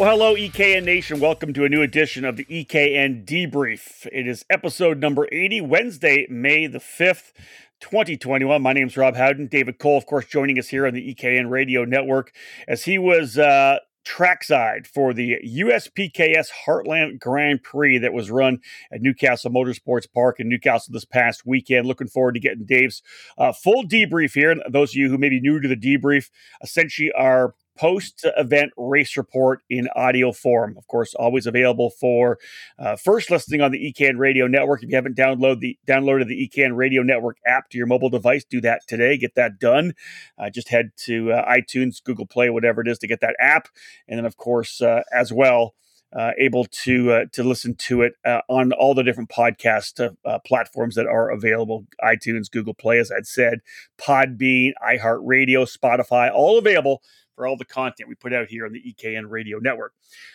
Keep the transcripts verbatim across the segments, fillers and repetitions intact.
Well, hello, E K N Nation. Welcome to a new edition of the E K N Debrief. It is episode number eighty, Wednesday, May the fifth, twenty twenty-one. My name is Rob Howden. David Cole, of course, joining us here on the E K N Radio Network as he was uh, trackside for the U S P K S Heartland Grand Prix that was run at Newcastle Motorsports Park in Newcastle this past weekend. Looking forward to getting Dave's uh, full debrief here. And those of you who may be new to the debrief, essentially are post-event race report in audio form. Of course, always available for uh, first listening on the E K N Radio Network. If you haven't downloaded the, downloaded the E K N Radio Network app to your mobile device, do that today. Get that done. Uh, just head to uh, iTunes, Google Play, whatever it is to get that app. And then, of course, uh, as well, Uh, able to uh, to listen to it uh, on all the different podcast uh, uh, platforms that are available: iTunes, Google Play, as I'd said, Podbean, iHeartRadio, Spotify, all available for all the content we put out here on the E K N Radio Network.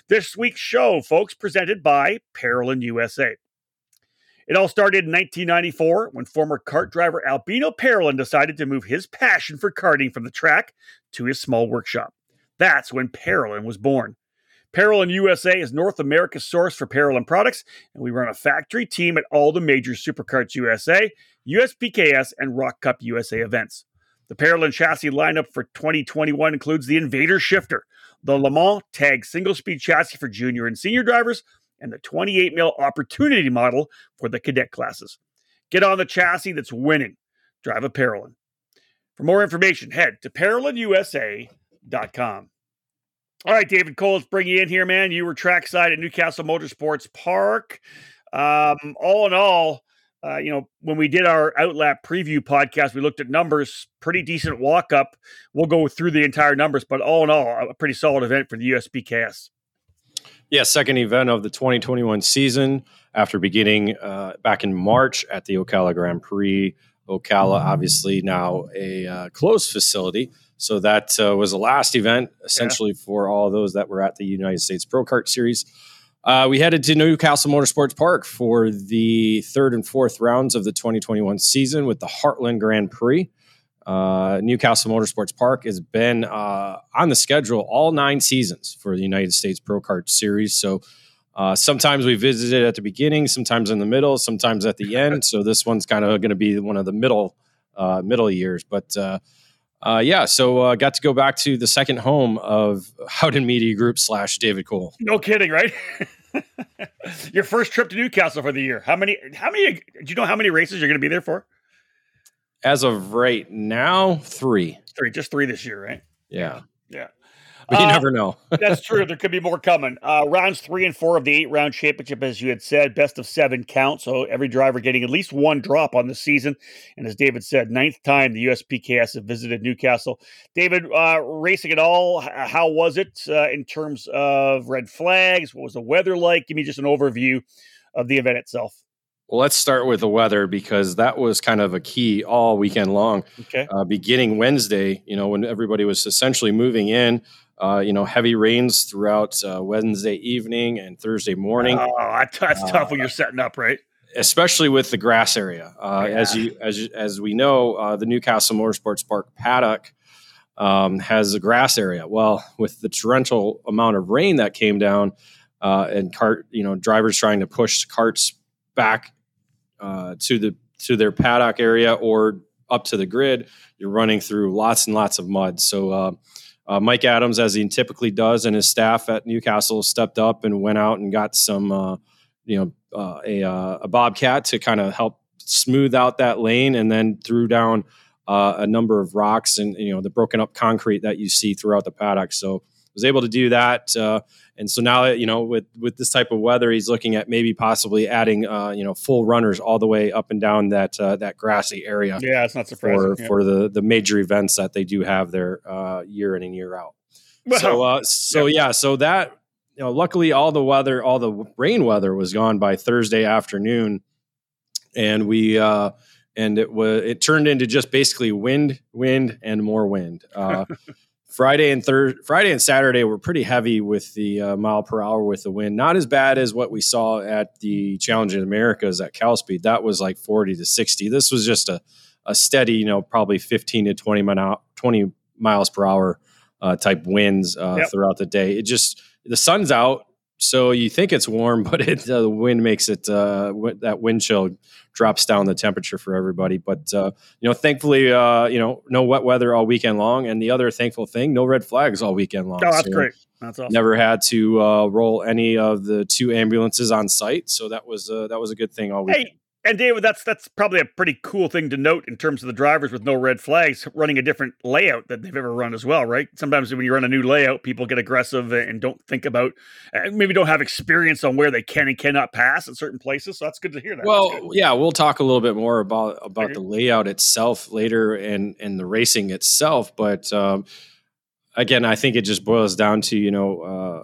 This week's show, folks, presented by Parolin U S A. It all started in nineteen ninety-four when former kart driver Albino Parolin decided to move his passion for karting from the track to his small workshop. That's when Parolin was born. Parolin U S A is North America's source for Parolin products, and we run a factory team at all the major Superkarts U S A, U S P K S, and Rock Cup U S A events. The Parolin chassis lineup for twenty twenty-one includes the Invader Shifter, the Le Mans Tag single-speed chassis for junior and senior drivers, and the twenty-eight mil Opportunity model for the cadet classes. Get on the chassis that's winning. Drive a Parolin. For more information, head to Parolin U S A dot com. All right, David Cole, let's bring you in here, man. You were trackside at Newcastle Motorsports Park. Um, all in all, uh, you know, when we did our Outlap preview podcast, we looked at numbers, pretty decent walk-up. We'll go through the entire numbers, but all in all, a pretty solid event for the U S P K S. Yeah, second event of the twenty twenty-one season after beginning uh, back in March at the Ocala Grand Prix. Ocala, obviously, now a uh, closed facility. So that uh, was the last event, essentially, yeah. for all those that were at the United States Pro Kart Series. Uh, we headed to Newcastle Motorsports Park for the third and fourth rounds of the twenty twenty-one season with the Heartland Grand Prix. Uh, Newcastle Motorsports Park has been uh, on the schedule all nine seasons for the United States Pro Kart Series. So uh, sometimes we visited at the beginning, sometimes in the middle, sometimes at the end. So this one's kind of going to be one of the middle uh, middle years, but. Uh, Uh, yeah, so uh, got to go back to the second home of Howden Media Group slash David Cole. No kidding, right? Your first trip to Newcastle for the year. How many? How many? Do you know how many races you're going to be there for? As of right now, three. Three, just three this year, right? Yeah, yeah. But you uh, never know. That's true. There could be more coming. Uh, rounds three and four of the eight-round championship, as you had said, best of seven count. So every driver getting at least one drop on the season. And as David said, ninth time the U S P K S have visited Newcastle. David, uh, racing at all, how was it uh, in terms of red flags? What was the weather like? Give me just an overview of the event itself. Well, let's start with the weather because that was kind of a key all weekend long. Okay. Uh, beginning Wednesday, you know, when everybody was essentially moving in, Uh, you know, heavy rains throughout uh, Wednesday evening and Thursday morning. Oh, that's uh, tough when you're setting up, right? Especially with the grass area. Uh, yeah. As you as as we know, uh, the Newcastle Motorsports Park paddock um, has a grass area. Well, with the torrential amount of rain that came down uh, and cart, you know, drivers trying to push carts back uh, to the to their paddock area or up to the grid, you're running through lots and lots of mud. So. Uh, Uh, Mike Adams, as he typically does, and his staff at Newcastle stepped up and went out and got some, uh, you know, uh, a, uh, a Bobcat to kind of help smooth out that lane, and then threw down uh, a number of rocks and, you know, the broken up concrete that you see throughout the paddock. So was able to do that. Uh, and so now, you know, with, with this type of weather, he's looking at maybe possibly adding, uh, you know, full runners all the way up and down that, uh, that grassy area. Yeah. It's not surprising for, yeah. for the, the major events that they do have there, uh, year in and year out. Well, so, uh, so yeah. yeah, so that, you know, luckily all the weather, all the rain weather was gone by Thursday afternoon, and we, uh, and it was, it turned into just basically wind, wind, and more wind. Uh, Friday and Thursday, Friday and Saturday were pretty heavy with the uh, mile per hour with the wind. Not as bad as what we saw at the Challenge of the Americas at Calspeed. That was like forty to sixty. This was just a, a steady, you know, probably fifteen to twenty, mile, twenty miles per hour uh, type winds uh, yep. throughout the day. It just the sun's out, so you think it's warm, but it, uh, the wind makes it, uh, w- that wind chill drops down the temperature for everybody. But, uh, you know, thankfully, uh, you know, no wet weather all weekend long. And the other thankful thing, no red flags all weekend long. Oh, that's so great. That's awesome. Never had to uh, roll any of the two ambulances on site. So that was, uh, that was a good thing all weekend. Hey. And David, that's that's probably a pretty cool thing to note in terms of the drivers with no red flags running a different layout than they've ever run as well, right? Sometimes when you run a new layout, people get aggressive and don't think about, maybe don't have experience on where they can and cannot pass at certain places. So that's good to hear that. Well, yeah, we'll talk a little bit more about, about okay. the layout itself later and, and the racing itself. But um, again, I think it just boils down to, you know, uh,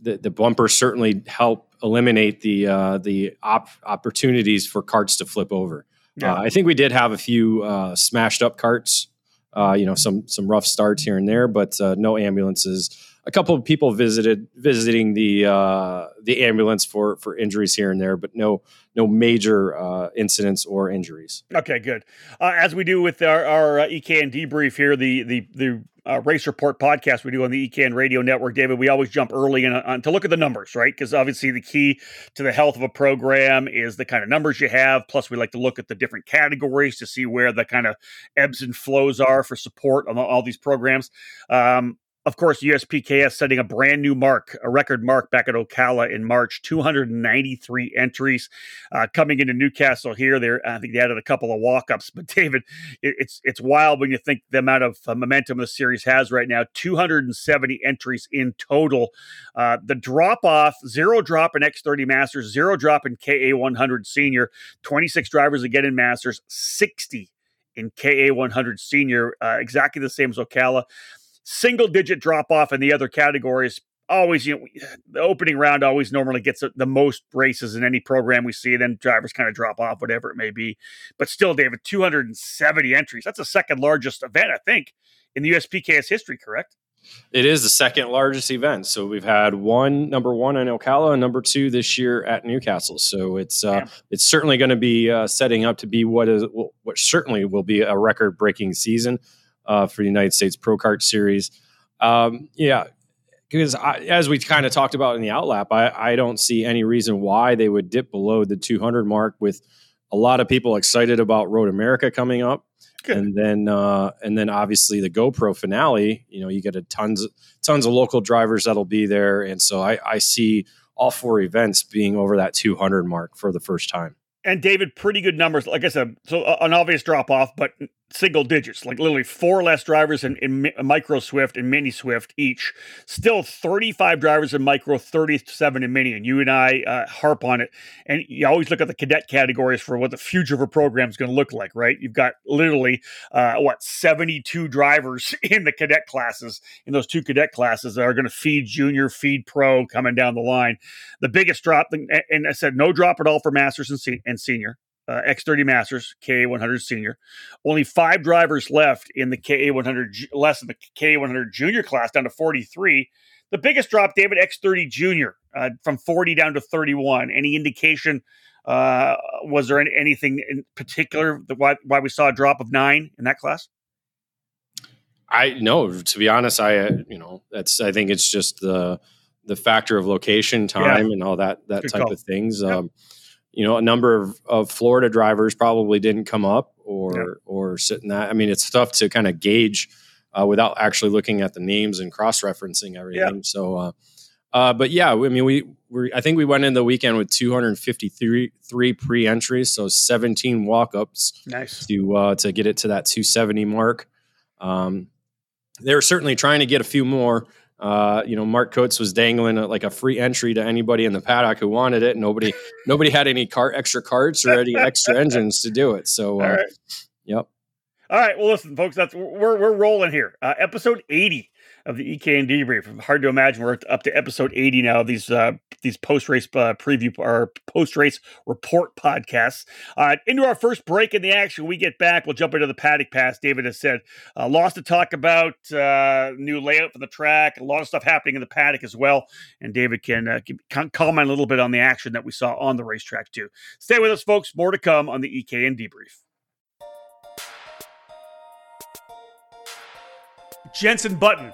the, the bumpers certainly help eliminate the uh, the op- opportunities for karts to flip over. Yeah. Uh, I think we did have a few uh, smashed up karts, uh, you know, some some rough starts here and there, but uh, no ambulances. A couple of people visited visiting the uh, the ambulance for for injuries here and there, but no no major uh, incidents or injuries. Okay, good. Uh, as we do with our, our uh, E K N debrief here, the the the. Uh, race report podcast we do on the E K N Radio Network, David, we always jump early in, uh, to look at the numbers, right? Because obviously the key to the health of a program is the kind of numbers you have. Plus, we like to look at the different categories to see where the kind of ebbs and flows are for support on all these programs. Um, Of course, U S P K S setting a brand new mark, a record mark back at Ocala in March, two hundred ninety-three entries uh, coming into Newcastle here. There, I think they added a couple of walk-ups, but David, it, it's it's wild when you think the amount of uh, momentum the series has right now, two hundred seventy entries in total. Uh, the drop-off, zero drop in X thirty Masters, zero drop in K A one hundred Senior, twenty-six drivers again in Masters, sixty in K A one hundred Senior, uh, exactly the same as Ocala. Single-digit drop-off in the other categories. Always, you know, the opening round always normally gets the most races in any program we see. Then drivers kind of drop off, whatever it may be. But still, David, two hundred seventy entries. That's the second largest event, I think, in the U S P K S history, correct? It is the second largest event. So we've had one, number one in Ocala, and number two this year at Newcastle. So it's uh, it's certainly going to be uh, setting up to be what is what certainly will be a record-breaking season. Uh, for the United States Pro Kart Series. Um, yeah, because as we kind of talked about in the outlap, I, I don't see any reason why they would dip below the two hundred mark with a lot of people excited about Road America coming up. Good. And then uh, and then obviously the GoPro finale, you know, you get a tons, tons of local drivers that'll be there. And so I, I see all four events being over that two hundred mark for the first time. And David, pretty good numbers. Like I said, so an obvious drop off, but single digits, like literally four less drivers in, in micro Swift and mini Swift each. Still thirty-five drivers in micro, thirty-seven in mini. And you and I uh, harp on it. And you always look at the cadet categories for what the future of a program is going to look like, right? You've got literally, uh, what, seventy-two drivers in the cadet classes, in those two cadet classes that are going to feed junior, feed pro coming down the line. The biggest drop, and I said no drop at all for Masters and, se- and Senior. Uh, X thirty Masters, K A one hundred Senior. Only five drivers left in the K A one hundred, less than the K A one hundred Junior class, down to forty-three. The biggest drop, David, X thirty Junior, uh, from forty down to thirty-one. Any indication, uh, was there any, anything in particular that why, why we saw a drop of nine in that class? I no, to be honest, I, uh, you know, that's, I think it's just the, the factor of location, time, yeah. and all that, that Good type call. Of things. Yep. Um, You know, a number of, of Florida drivers probably didn't come up or yeah. or sit in that. I mean, it's tough to kind of gauge uh, without actually looking at the names and cross-referencing everything. Yeah. So, uh, uh, but yeah, I mean, we, we I think we went into the weekend with two hundred fifty-three three pre-entries, so seventeen walk-ups. Nice. to uh, to get it to that two seventy mark. Um, they were certainly trying to get a few more. Uh, you know, Mark Coates was dangling a, like a free entry to anybody in the paddock who wanted it. Nobody, nobody had any car, extra carts or any extra engines to do it. So, uh, All right. yep. All right. Well, listen, folks, that's we're we're rolling here. Uh, episode eighty of the E K N debrief. Hard to imagine we're up to episode eighty now of these uh, these post race uh, preview or post race report podcasts. Uh, into our first break in the action, we get back. We'll jump into the paddock pass. David has said uh, lots to talk about, uh, new layout for the track, a lot of stuff happening in the paddock as well. And David can, uh, can comment a little bit on the action that we saw on the racetrack too. Stay with us, folks. More to come on the E K N debrief. Jenson Button,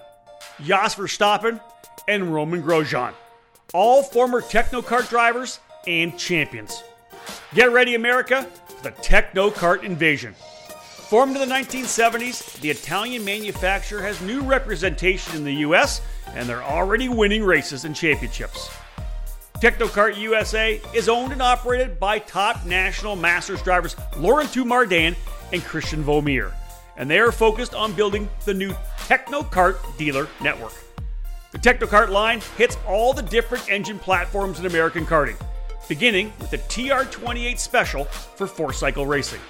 Jos Verstappen, and Roman Grosjean, all former Tecno Kart drivers and champions. Get ready, America, for the Tecno Kart invasion. Formed in the nineteen seventies, the Italian manufacturer has new representation in the U S, and they're already winning races and championships. Tecno Kart U S A is owned and operated by top national masters drivers Laurentiu Mardan and Christian Vomier, and they are focused on building the new Tecno Kart dealer network. The Tecno Kart line hits all the different engine platforms in American karting, beginning with the T R twenty-eight Special for four-cycle racing.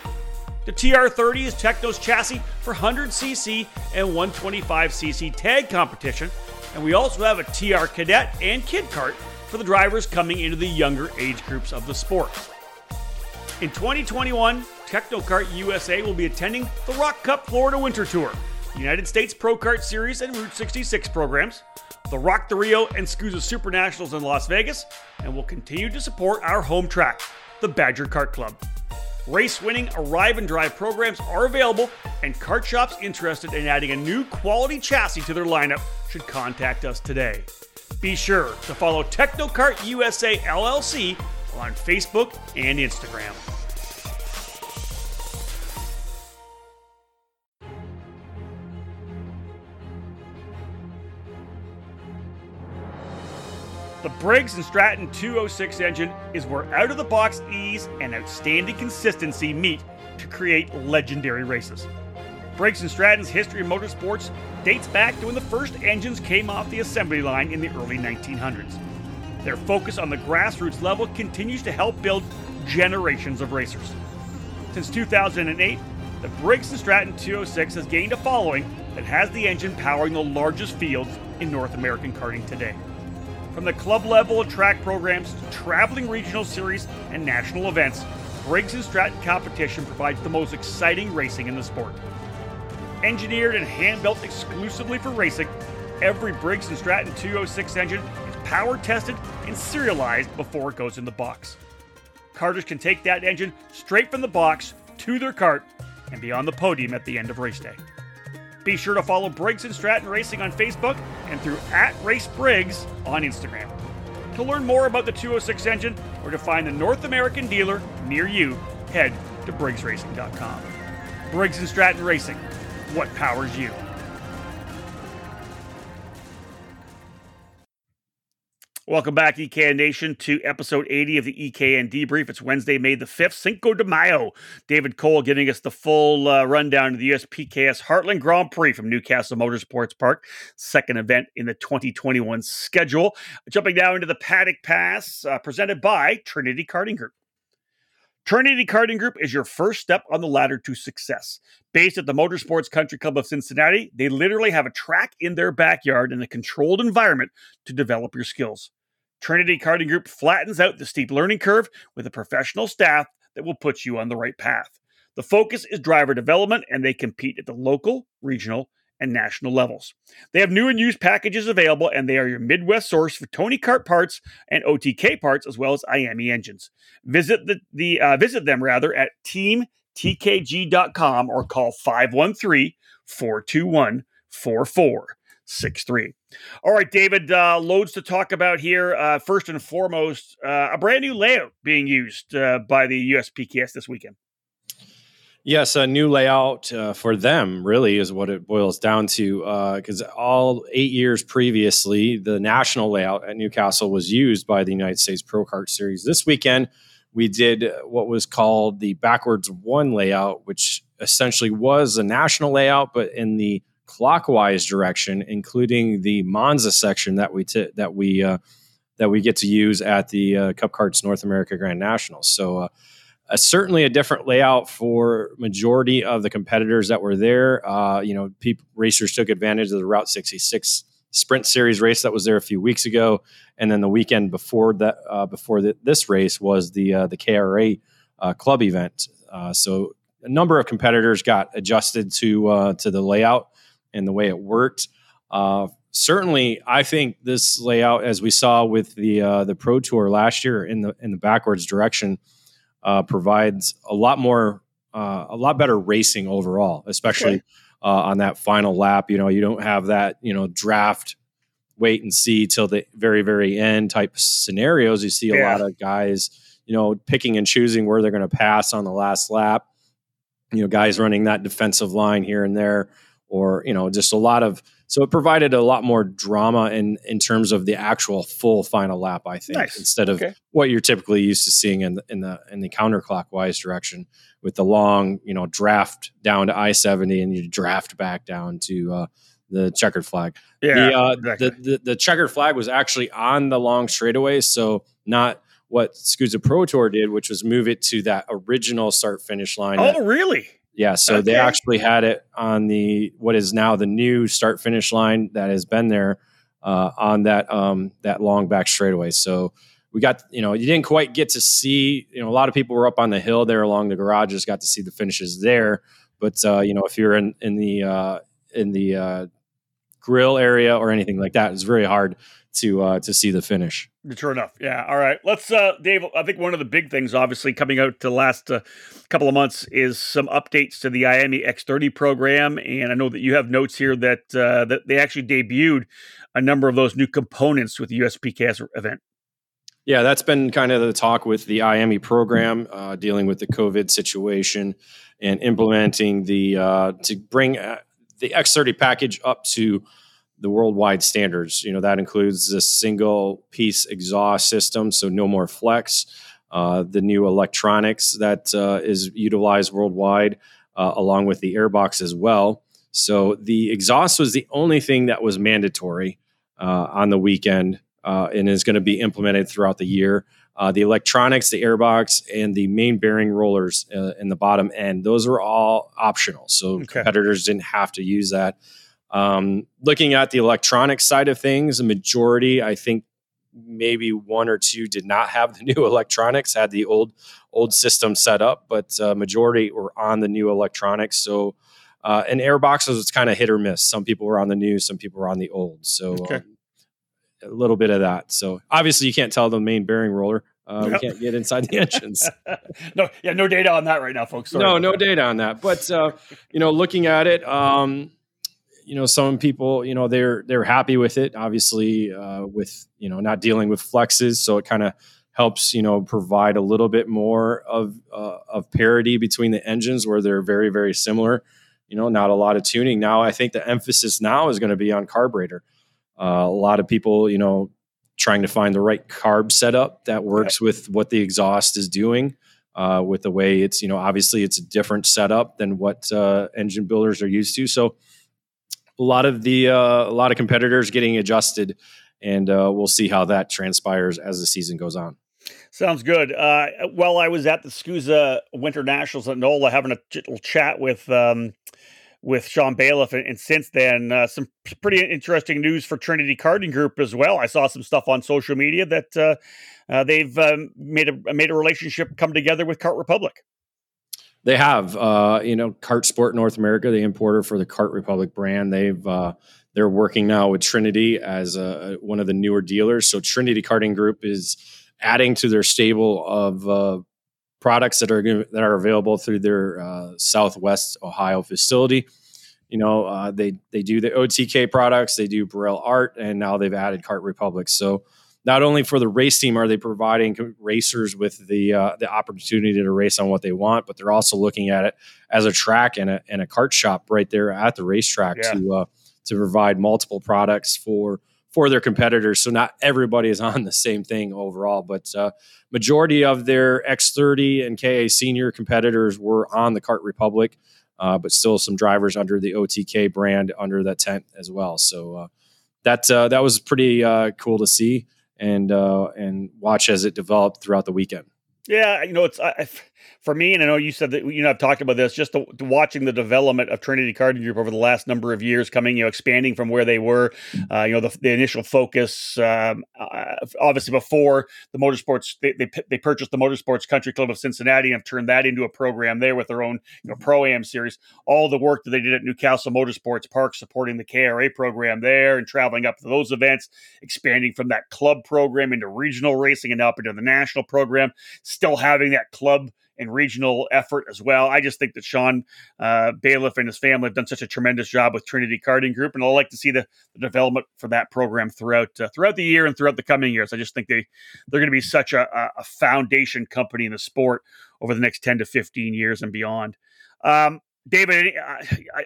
The T R thirty is Tecno's chassis for one hundred c c and one twenty-five c c tag competition, and we also have a T R Cadet and Kid Kart for the drivers coming into the younger age groups of the sport. In twenty twenty-one, Tecno Kart U S A will be attending the Rock Cup Florida Winter Tour, the United States Pro Kart Series and Route sixty-six programs, the Rok the Rio and SKUSA SuperNationals in Las Vegas, and will continue to support our home track, the Badger Kart Club. Race-winning arrive and drive programs are available, and kart shops interested in adding a new quality chassis to their lineup should contact us today. Be sure to follow Tecno Kart U S A L L C on Facebook and Instagram. The Briggs and Stratton two oh six engine is where out-of-the-box ease and outstanding consistency meet to create legendary races. Briggs and Stratton's history in motorsports dates back to when the first engines came off the assembly line in the early nineteen hundreds. Their focus on the grassroots level continues to help build generations of racers. Since two thousand eight, the Briggs and Stratton two oh six has gained a following that has the engine powering the largest fields in North American karting today. From the club level of track programs to traveling regional series and national events, Briggs and Stratton competition provides the most exciting racing in the sport. Engineered and hand-built exclusively for racing, every Briggs and Stratton two oh six engine is power-tested and serialized before it goes in the box. Karters can take that engine straight from the box to their kart and be on the podium at the end of race day. Be sure to follow Briggs and Stratton Racing on Facebook and through at RaceBriggs on Instagram. To learn more about the two oh six engine or to find the North American dealer near you, head to briggs racing dot com. Briggs and Stratton Racing, what powers you? Welcome back, E K N Nation, to episode eighty of the E K N Debrief. It's Wednesday, May the fifth, Cinco de Mayo. David Cole giving us the full uh, rundown of the U S P K S Heartland Grand Prix from Newcastle Motorsports Park, second event in the twenty twenty-one schedule. Jumping now into the Paddock Pass, uh, presented by Trinity Karting Group. Trinity Karting Group is your first step on the ladder to success. Based at the Motorsports Country Club of Cincinnati, they literally have a track in their backyard in a controlled environment to develop your skills. Trinity Karting Group flattens out the steep learning curve with a professional staff that will put you on the right path. The focus is driver development, and they compete at the local, regional, and national levels. They have new and used packages available, and they are your Midwest source for Tony Kart parts and O T K parts, as well as I A M E engines. Visit the, the uh, visit them rather at team t k g dot com or call five one three, four two one, four four six three. All right, David, uh, loads to talk about here. Uh, first and foremost, uh, a brand new layout being used uh, by the U S P K S this weekend. Yes, a new layout uh, for them really is what it boils down to, because uh, all eight years previously, the national layout at Newcastle was used by the United States Pro Kart Series. This weekend, we did what was called the backwards one layout, which essentially was a national layout, but in the clockwise direction, including the Monza section that we t- that we uh, that we get to use at the uh, Cup Karts North America Grand Nationals. So. Uh, Uh, certainly a different layout for majority of the competitors that were there. Uh, you know, people, racers took advantage of the Route sixty-six Sprint Series race that was there a few weeks ago, and then the weekend before that, uh, before the, this race was the uh, the K R A uh, Club event. Uh, so a number of competitors got adjusted to uh, to the layout and the way it worked. Uh, certainly, I think this layout, as we saw with the uh, the Pro Tour last year in the in the backwards direction. Uh, provides a lot more, uh, a lot better racing overall, especially okay. uh, on that final lap. You know, you don't have that, you know, draft wait and see till the very, very end type scenarios. You see a yeah. lot of guys, you know, picking and choosing where they're going to pass on the last lap. You know, guys running that defensive line here and there, or, you know, just a lot of, so it provided a lot more drama in, in terms of the actual full final lap, I think, nice. instead of okay. what you're typically used to seeing in the, in the, in the counterclockwise direction with the long, you know, draft down to I seventy and you draft back down to, uh, the checkered flag. Yeah, the, uh, exactly. the, the the checkered flag was actually on the long straightaway, so not what SKUSA Pro Tour did, which was move it to that original start finish line. Oh, that, really? Yeah. So okay. they actually had it on the what is now the new start finish line that has been there uh, on that um, that long back straightaway. So we got, you know, you didn't quite get to see, you know, a lot of people were up on the hill there along the garages, got to see the finishes there, but uh, you know, if you're in in the uh, in the uh, grill area or anything like that, it's very hard to uh to see the finish. Sure enough. Yeah. All right. Let's uh Dave, I think one of the big things obviously coming out to the last uh, couple of months is some updates to the I A M E X thirty program, and I know that you have notes here that uh that they actually debuted a number of those new components with the U S P K S event. Yeah, that's been kind of the talk with the I A M E program, uh dealing with the COVID situation and implementing the uh to bring uh, the X thirty package up to the worldwide standards. You know, that includes the single piece exhaust system, so no more flex, uh, the new electronics that uh, is utilized worldwide, uh, along with the airbox as well. So the exhaust was the only thing that was mandatory uh, on the weekend uh, and is going to be implemented throughout the year. Uh, the electronics, the airbox, and the main bearing rollers uh, in the bottom end, those were all optional. So okay. competitors didn't have to use that. Um, looking at the electronic side of things, the majority, I think maybe one or two did not have the new electronics, had the old old system set up, but uh, majority were on the new electronics. So uh, and airboxes was kind of hit or miss. Some people were on the new, some people were on the old. So okay. um, a little bit of that. So obviously you can't tell the main bearing roller. Uh, we can't get inside the engines. no, yeah, no data on that right now, folks. Sorry no, no that. data on that. But, uh, you know, looking at it, um, you know, some people, you know, they're, they're happy with it, obviously, uh, with, you know, not dealing with flexes. So it kind of helps, you know, provide a little bit more of, uh, of parity between the engines where they're very, very similar, you know, not a lot of tuning. Now, I think the emphasis now is going to be on carburetor. Uh, a lot of people, you know, trying to find the right carb setup that works right. with what the exhaust is doing, uh, with the way it's, you know, obviously it's a different setup than what uh, engine builders are used to. So a lot of the, uh, a lot of competitors getting adjusted, and uh, we'll see how that transpires as the season goes on. Sounds good. Uh, well, I was at the SKUSA Winter Nationals at NOLA having a little chat with, um, with Sean Bailiff. And, and since then, uh, some pretty interesting news for Trinity Karting Group as well. I saw some stuff on social media that uh, uh, they've um, made a made a relationship come together with Kart Republic. They have, uh, you know, Kart Sport North America, the importer for the Kart Republic brand. They've uh, they're working now with Trinity as a, one of the newer dealers. So Trinity Karting Group is adding to their stable of uh, products that are that are available through their uh, Southwest Ohio facility. You know, uh, they they do the O T K products, they do Burrell Art, and now they've added Kart Republic. So not only for the race team are they providing racers with the uh, the opportunity to race on what they want, but they're also looking at it as a track and a and a kart shop right there at the racetrack yeah. to uh, to provide multiple products for. for their competitors. So not everybody is on the same thing overall, but uh, majority of their X thirty and K A senior competitors were on the Kart Republic, uh, but still some drivers under the O T K brand under that tent as well. So uh, that, uh, that was pretty uh, cool to see and, uh, and watch as it developed throughout the weekend. Yeah, you know, it's I, for me, and I know you said that, you know, I've talked about this, just the, the watching the development of Trinity Karting Group over the last number of years coming, you know, expanding from where they were, uh, you know, the, the initial focus, um, uh, obviously before the motorsports, they, they they purchased the Motorsports Country Club of Cincinnati and have turned that into a program there with their own, you know, Pro-Am series. All the work that they did at Newcastle Motorsports Park, supporting the K R A program there and traveling up to those events, expanding from that club program into regional racing and up into the national program. Still having that club and regional effort as well. I just think that Sean uh, Bailiff and his family have done such a tremendous job with Trinity Karting Group, and I'd like to see the, the development for that program throughout uh, throughout the year and throughout the coming years. I just think they, they're going to be such a, a foundation company in the sport over the next ten to fifteen years and beyond. Um, David,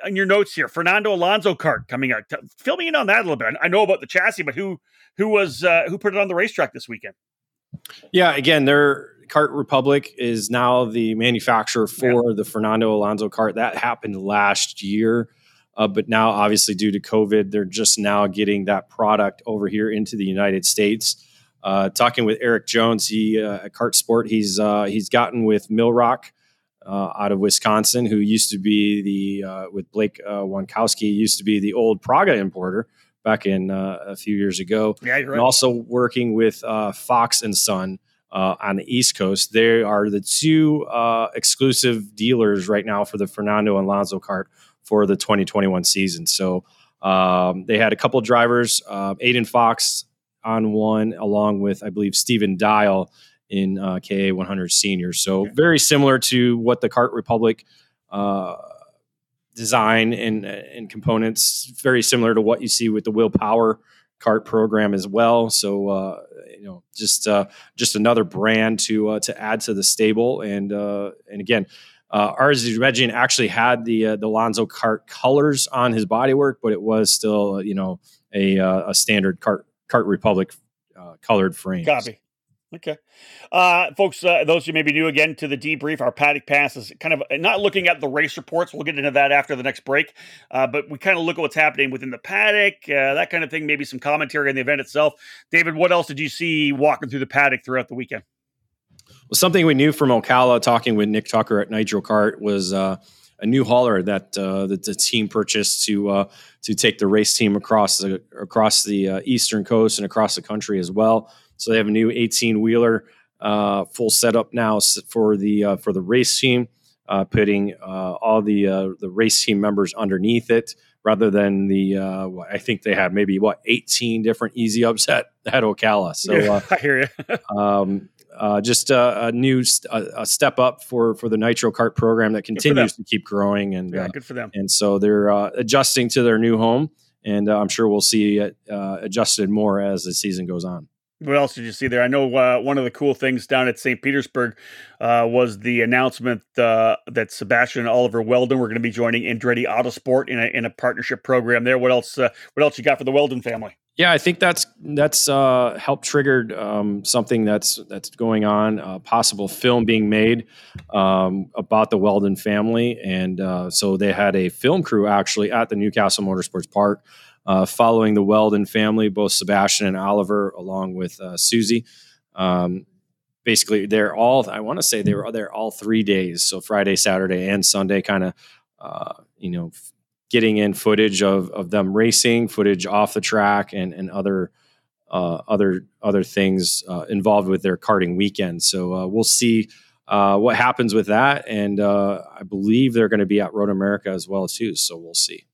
on your notes here, Fernando Alonso kart coming out. Fill me in on that a little bit. I know about the chassis, but who who was uh, who put it on the racetrack this weekend? Yeah, again, their Kart Republic is now the manufacturer for yeah. the Fernando Alonso kart. That happened last year, uh, but now obviously due to COVID, they're just now getting that product over here into the United States. Uh, talking with Eric Jones, he uh, at Kart Sport, he's uh, he's gotten with Milrock Uh, out of Wisconsin, who used to be the, uh, with Blake uh, Wankowski, used to be the old Praga importer back in uh, a few years ago. Yeah, you're right. And also working with uh, Fox and Son uh, on the East Coast. They are the two uh, exclusive dealers right now for the Fernando Alonso kart for the twenty twenty-one season. So um, they had a couple drivers, uh, Aiden Fox on one, along with, I believe, Stephen Dial in uh, K A one hundred Senior. So okay. Very similar to what the Kart Republic uh, design and, and components, very similar to what you see with the Willpower kart program as well. So, uh, you know, just uh, just another brand to uh, to add to the stable. And uh, and again, uh, R Z Regian actually had the, uh, the Alonso kart colors on his bodywork, but it was still, you know, a, uh, a standard Kart, Kart Republic uh, colored frame. Copy. Okay. Uh, folks, uh, those who may be new again to the debrief, our paddock pass is kind of not looking at the race reports. We'll get into that after the next break. Uh, but we kind of look at what's happening within the paddock, uh, that kind of thing, maybe some commentary on the event itself. David, what else did you see walking through the paddock throughout the weekend? Well, something we knew from Ocala, talking with Nick Tucker at Nitro Kart, was uh, a new hauler that, uh, that the team purchased to uh, to take the race team across the, across the uh, eastern coast and across the country as well. So they have a new eighteen-wheeler uh, full setup now for the uh, for the race team, uh, putting uh, all the uh, the race team members underneath it, rather than the uh, I think they have maybe what eighteen different easy ups at, at Ocala. So uh, I hear you. um, uh, just a, a new st- a step up for for the Nitro Kart program that continues to keep growing, and yeah, uh, good for them. And so they're uh, adjusting to their new home, and uh, I'm sure we'll see it uh, adjusted more as the season goes on. What else did you see there? I know uh, one of the cool things down at Saint Petersburg uh, was the announcement uh, that Sebastian and Oliver Weldon were going to be joining Andretti Autosport in a in a partnership program there. What else? Uh, what else you got for the Weldon family? Yeah, I think that's that's uh, helped triggered um, something that's that's going on. A possible film being made um, about the Weldon family, and uh, so they had a film crew actually at the Newcastle Motorsports Park. Uh, following the Weldon family, both Sebastian and Oliver, along with uh, Susie. Um, basically, they're all, I want to say they were there all three days. So Friday, Saturday, and Sunday, kind of, uh, you know, f- getting in footage of, of them racing, footage off the track, and, and other, uh, other, other things uh, involved with their karting weekend. So uh, we'll see uh, what happens with that. And uh, I believe they're going to be at Road America as well, too. So we'll see.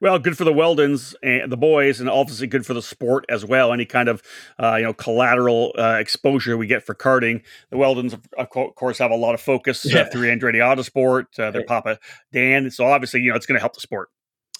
Well, good for the Weldons and the boys, and obviously good for the sport as well. Any kind of uh, you know collateral uh, exposure we get for karting. The Weldons, of course, have a lot of focus uh, through Andretti Autosport. Uh, their right. Papa Dan, so obviously you know it's going to help the sport.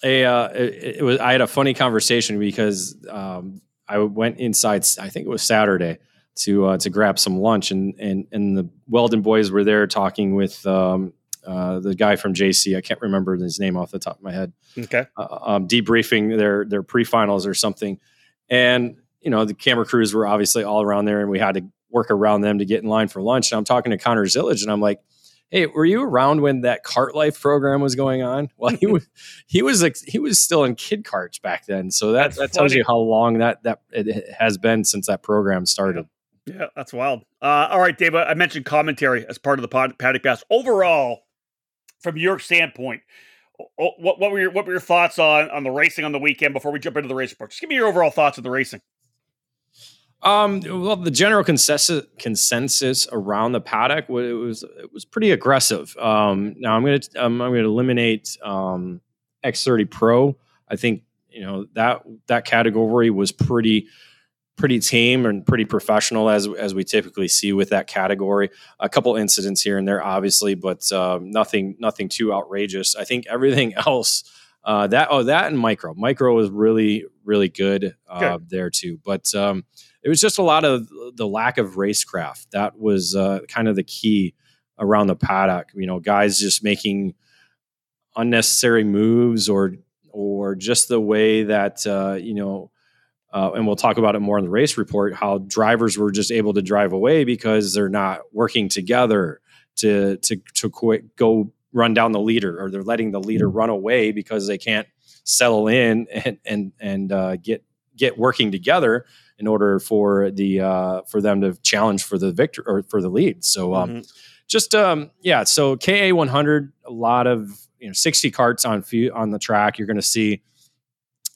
A, uh, it, it was. I had a funny conversation because um, I went inside. I think it was Saturday to uh, to grab some lunch, and and and the Weldon boys were there talking with. Um, Uh, the guy from J C, I can't remember his name off the top of my head. Okay, uh, um, debriefing their their pre-finals or something, and you know the camera crews were obviously all around there, and we had to work around them to get in line for lunch. And I'm talking to Connor Zillage, and I'm like, "Hey, were you around when that Kart Life program was going on?" Well, he was he was like, he was still in kid karts back then, so that That's that tells funny. you how long that that it has been since that program started. Yeah. Yeah, that's wild. Uh, all right, Dave, I mentioned commentary as part of the pod, paddock pass. Overall, from your standpoint, what, what were your what were your thoughts on, on the racing on the weekend before we jump into the race report? Just give me your overall thoughts of the racing. Um, well, the general consensus consensus around the paddock was it was it was pretty aggressive. Um, now I'm gonna um, I'm gonna eliminate um, X thirty Pro. I think you know that that category was pretty. pretty tame and pretty professional as as we typically see with that category. A couple incidents here and there, obviously, but um, nothing nothing too outrageous. I think everything else uh, that oh that and micro micro was really really good, uh, good. there too. But um, it was just a lot of the lack of racecraft that was uh, kind of the key around the paddock. You know, guys just making unnecessary moves or or just the way that uh, you know. Uh, and we'll talk about it more in the race report, how drivers were just able to drive away because they're not working together to to to quit, go run down the leader, or they're letting the leader run away because they can't settle in and and and uh, get get working together in order for the uh, for them to challenge for the victor or for the lead. So um, mm-hmm. just um, yeah, so K A one hundred, a lot of you know sixty karts on few, on the track. You're going to see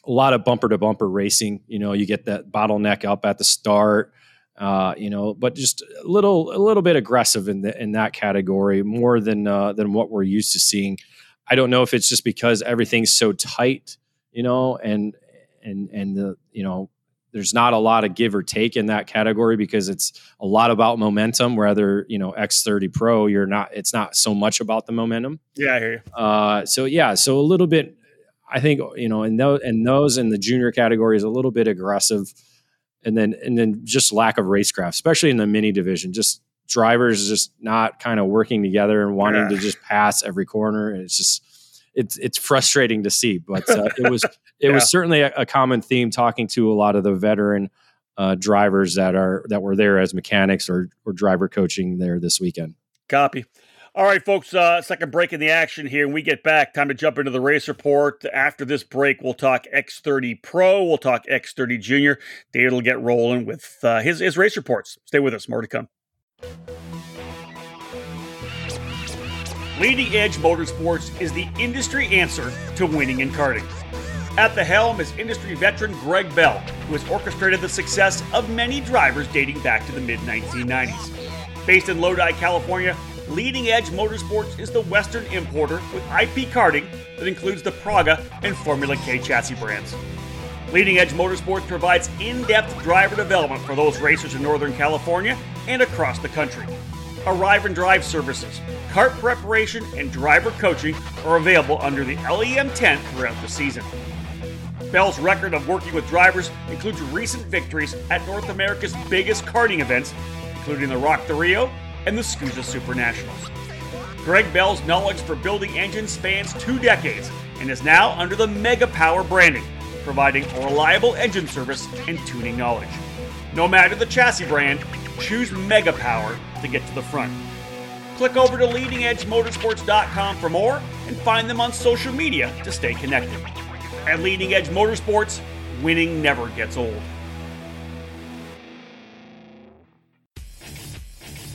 a lot of bumper to bumper racing. You know, you get that bottleneck up at the start, uh, you know, but just a little, a little bit aggressive in the, in that category, more than, uh, than what we're used to seeing. I don't know if it's just because everything's so tight, you know, and, and, and the, you know, there's not a lot of give or take in that category because it's a lot about momentum. Whether, you know, X thirty Pro, you're not, it's not so much about the momentum. Yeah, I hear you. Uh, so yeah, so a little bit, I think, you know, and those and those in the junior category is a little bit aggressive, and then and then just lack of racecraft, especially in the mini division. Just drivers just not kind of working together and wanting yeah. to just pass every corner. And it's just it's it's frustrating to see, but uh, it was it yeah. was certainly a, a common theme talking to a lot of the veteran uh, drivers that are that were there as mechanics or or driver coaching there this weekend. Copy. All right, folks, uh, second break in the action here. When we get back, time to jump into the race report. After this break, we'll talk X thirty Pro. We'll talk X thirty Junior. David will get rolling with uh, his, his race reports. Stay with us. More to come. Leading Edge Motorsports is the industry answer to winning in karting. At the helm is industry veteran Greg Bell, who has orchestrated the success of many drivers dating back to the mid nineteen nineties. Based in Lodi, California, Leading Edge Motorsports is the Western importer with I P karting that includes the Praga and Formula K chassis brands. Leading Edge Motorsports provides in-depth driver development for those racers in Northern California and across the country. Arrive and drive services, kart preparation, and driver coaching are available under the L E M tent throughout the season. Bell's record of working with drivers includes recent victories at North America's biggest karting events, including the Rok the Rio and the SKUSA SuperNationals. Greg Bell's knowledge for building engines spans two decades and is now under the Mega Power branding, providing a reliable engine service and tuning knowledge. No matter the chassis brand, choose Mega Power to get to the front. Click over to leading edge motorsports dot com for more and find them on social media to stay connected. At Leading Edge Motorsports, winning never gets old.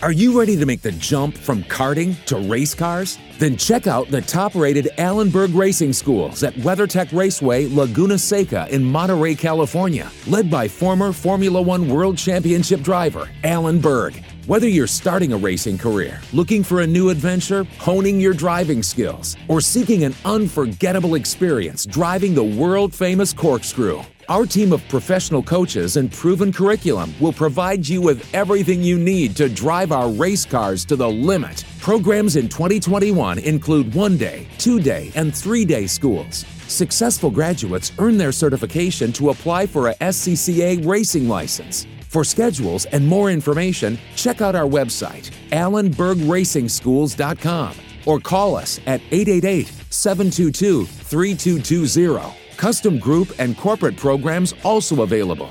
Are you ready to make the jump from karting to race cars? Then check out the top-rated Allenberg Racing Schools at WeatherTech Raceway, Laguna Seca in Monterey, California, led by former Formula One World Championship driver Allenberg. Whether you're starting a racing career, looking for a new adventure, honing your driving skills, or seeking an unforgettable experience driving the world-famous corkscrew, our team of professional coaches and proven curriculum will provide you with everything you need to drive our race cars to the limit. Programs in twenty twenty-one include one-day, two-day, and three-day schools. Successful graduates earn their certification to apply for a S C C A racing license. For schedules and more information, check out our website, allenberg racing schools dot com, or call us at eight eight eight, seven two two, three two two zero. Custom group and corporate programs also available.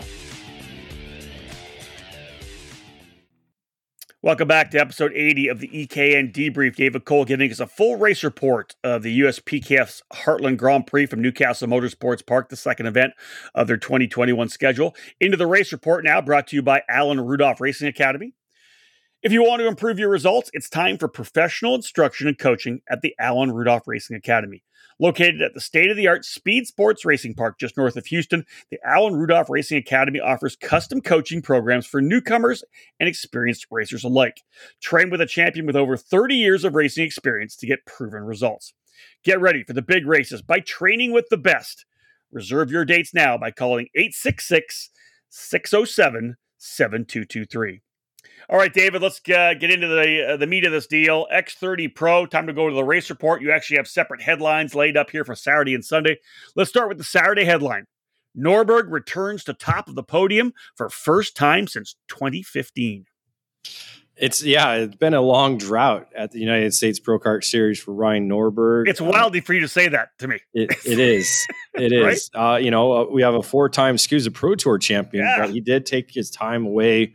Welcome back to episode eighty of the E K N Debrief. David Cole giving us a full race report of the U S P K S Heartland Grand Prix from Newcastle Motorsports Park, the second event of their twenty twenty-one schedule. Into the race report now, brought to you by Allen Rudolph Racing Academy. If you want to improve your results, it's time for professional instruction and coaching at the Allen Rudolph Racing Academy. Located at the state-of-the-art Speed Sports Racing Park just north of Houston, the Allen Rudolph Racing Academy offers custom coaching programs for newcomers and experienced racers alike. Train with a champion with over thirty years of racing experience to get proven results. Get ready for the big races by training with the best. Reserve your dates now by calling six oh seven, seven two two three. All right, David, let's uh, get into the uh, the meat of this deal. X thirty Pro, time to go to the race report. You actually have separate headlines laid up here for Saturday and Sunday. Let's start with the Saturday headline. Norberg returns to top of the podium for first time since twenty fifteen. It's, yeah, it's been a long drought at the United States Pro Kart Series for Ryan Norberg. It's wild um, for you to say that to me. It, it is. It is. Right? Uh, you know, uh, we have a four-time SKUSA Pro Tour champion. Yeah. But he did take his time away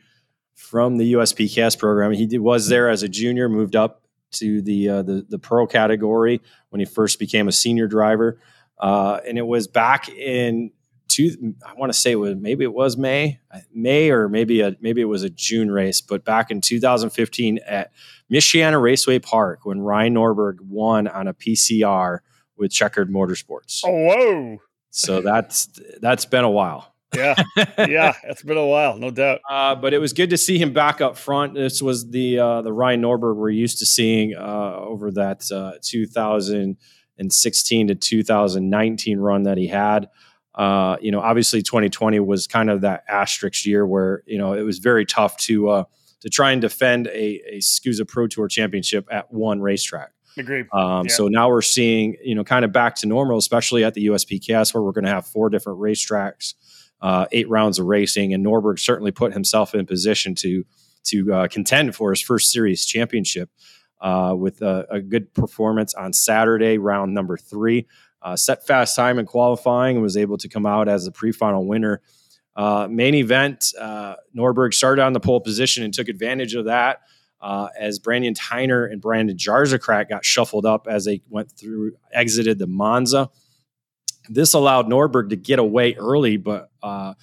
from the U S P K S program. He did, was there as a junior, moved up to the, uh, the, the pro category when he first became a senior driver. Uh, and it was back in... Two, I want to say it was maybe it was May, May or maybe a, maybe it was a June race, but back in two thousand fifteen at Michiana Raceway Park when Ryan Norberg won on a P C R with Checkered Motorsports. Oh, whoa! So that's that's been a while. Yeah, yeah, it's been a while, no doubt. Uh, but it was good to see him back up front. This was the uh, the Ryan Norberg we're used to seeing uh, over that uh, two thousand sixteen to two thousand nineteen run that he had. Uh, you know, obviously twenty twenty was kind of that asterisk year where, you know, it was very tough to, uh, to try and defend a, a SKUSA Pro Tour championship at one racetrack. Agreed. Um, yeah. So now we're seeing, you know, kind of back to normal, especially at the U S P K S where we're going to have four different racetracks, uh, eight rounds of racing. And Norberg certainly put himself in position to, to, uh, contend for his first series championship, uh, with a, a good performance on Saturday, round number three. Uh, set fast time in qualifying and was able to come out as the pre-final winner. Uh, main event, uh, Norberg started on the pole position and took advantage of that uh, as Brandon Tyner and Brandon Jarzakrak got shuffled up as they went through, exited the Monza. This allowed Norberg to get away early, but uh,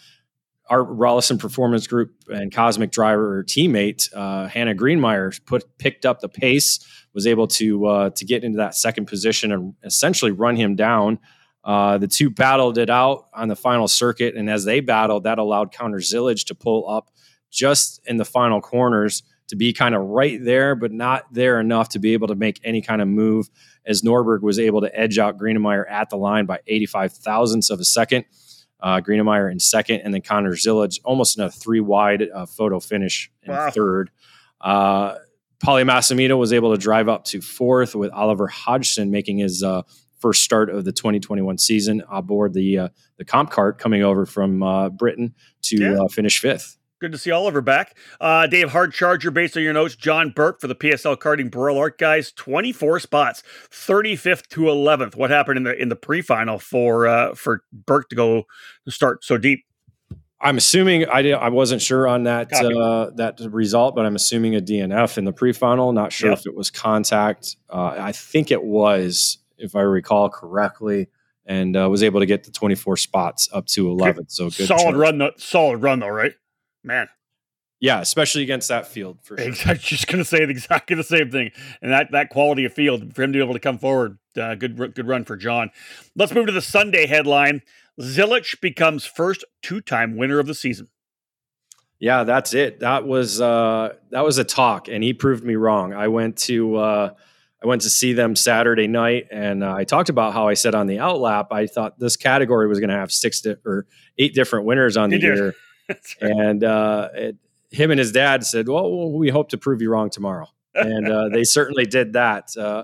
our Rollison Performance Group and Cosmic driver teammate, uh, Hannah Greenmeyer, put, picked up the pace, was able to uh, to get into that second position and essentially run him down. Uh, the two battled it out on the final circuit, and as they battled, that allowed Counter Zillage to pull up just in the final corners to be kind of right there, but not there enough to be able to make any kind of move, as Norberg was able to edge out Greenmeyer at the line by eighty-five thousandths of a second. Uh, Greenmeyer in second, and then Counter Zillage almost in a three-wide uh, photo finish in wow. third. Uh Pauly Massimino was able to drive up to fourth, with Oliver Hodgson making his uh, first start of the twenty twenty-one season aboard the uh, the comp cart coming over from uh, Britain to yeah. uh, finish fifth. Good to see Oliver back. Uh, Dave, hard charger based on your notes. John Burke for the P S L Karting Burl Art guys, twenty-four spots, thirty-fifth to eleventh. What happened in the in the pre-final for uh, for Burke to go start so deep? I'm assuming I did, I wasn't sure on that uh, that result, but I'm assuming a D N F in the pre-final. Not sure yep. if it was contact. Uh, I think it was, if I recall correctly, and uh, was able to get the twenty-four spots up to eleven. Okay. So good solid choice. run, though, solid run though, right, man? Yeah, especially against that field. For sure. I was just going to say exactly the same thing, and that that quality of field for him to be able to come forward. Uh, good good run for John. Let's move to the Sunday headline. Zilic becomes first two-time winner of the season. Yeah, that's it. That was uh, that was a talk, and he proved me wrong. I went to uh, I went to see them Saturday night, and uh, I talked about how I said on the outlap I thought this category was going to have six di- or eight different winners on the year. That's right. And uh, it, him and his dad said, "Well, we hope to prove you wrong tomorrow," and uh, they certainly did that. Uh,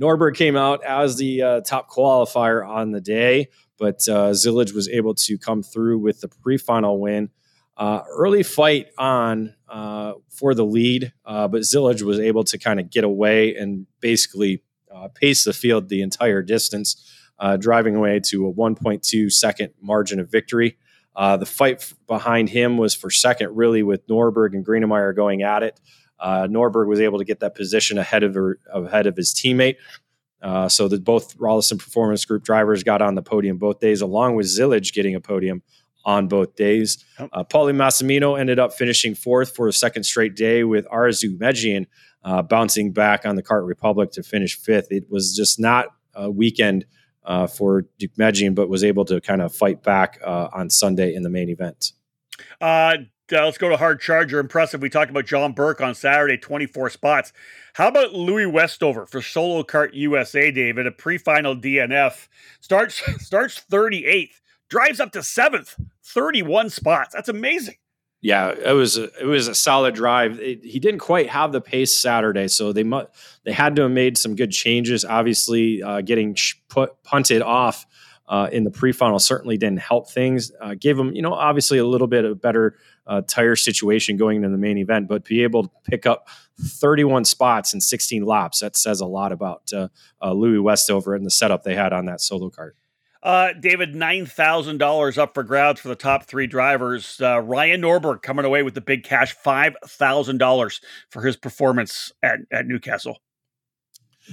Norberg came out as the uh, top qualifier on the day. But uh, Zillage was able to come through with the pre-final win. Uh, early fight on uh, for the lead, uh, but Zillage was able to kind of get away and basically uh, pace the field the entire distance, uh, driving away to a one point two second margin of victory. Uh, the fight f- behind him was for second, really, with Norberg and Greenmeyer going at it. Uh, Norberg was able to get that position ahead of, her, ahead of his teammate. Uh, so that both Rollison Performance Group drivers got on the podium both days, along with Zillage getting a podium on both days. Uh, Pauly Massimino ended up finishing fourth for a second straight day, with Arzu Medjian uh, bouncing back on the Kart Republic to finish fifth. It was just not a weekend uh, for Duke Medjian, but was able to kind of fight back uh, on Sunday in the main event. Uh, Uh, let's go to hard charger. Impressive. We talked about John Burke on Saturday, twenty-four spots. How about Louis Westover for Solo Kart U S A, David? A pre-final D N F starts starts thirty-eighth drives up to seventh, thirty-one spots. That's amazing. Yeah, it was a, it was a solid drive. It, he didn't quite have the pace Saturday, so they mu- they had to have made some good changes. Obviously, uh, getting sh- put, punted off uh, in the pre-final certainly didn't help things. Uh, gave him, you know, obviously a little bit of better uh, tire situation going into the main event, but be able to pick up thirty-one spots in sixteen laps, that says a lot about uh, uh, Louis Westover and the setup they had on that solo kart. Uh, David, nine thousand dollars up for grabs for the top three drivers. Uh, Ryan Norberg coming away with the big cash, five thousand dollars for his performance at, at Newcastle.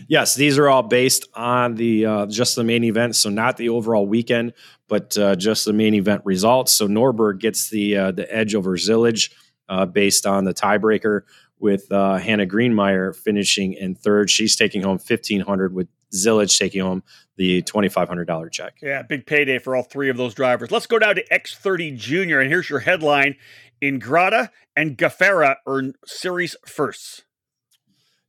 Yes, these are all based on the uh, just the main event, so not the overall weekend, but uh, just the main event results. So Norberg gets the uh, the edge over Zillage uh, based on the tiebreaker with uh, Hannah Greenmeyer finishing in third. She's taking home fifteen hundred dollars with Zillage taking home the twenty-five hundred dollars check. Yeah, big payday for all three of those drivers. Let's go down to X thirty Junior, and here's your headline. Ingrata and Gaffera earn series firsts.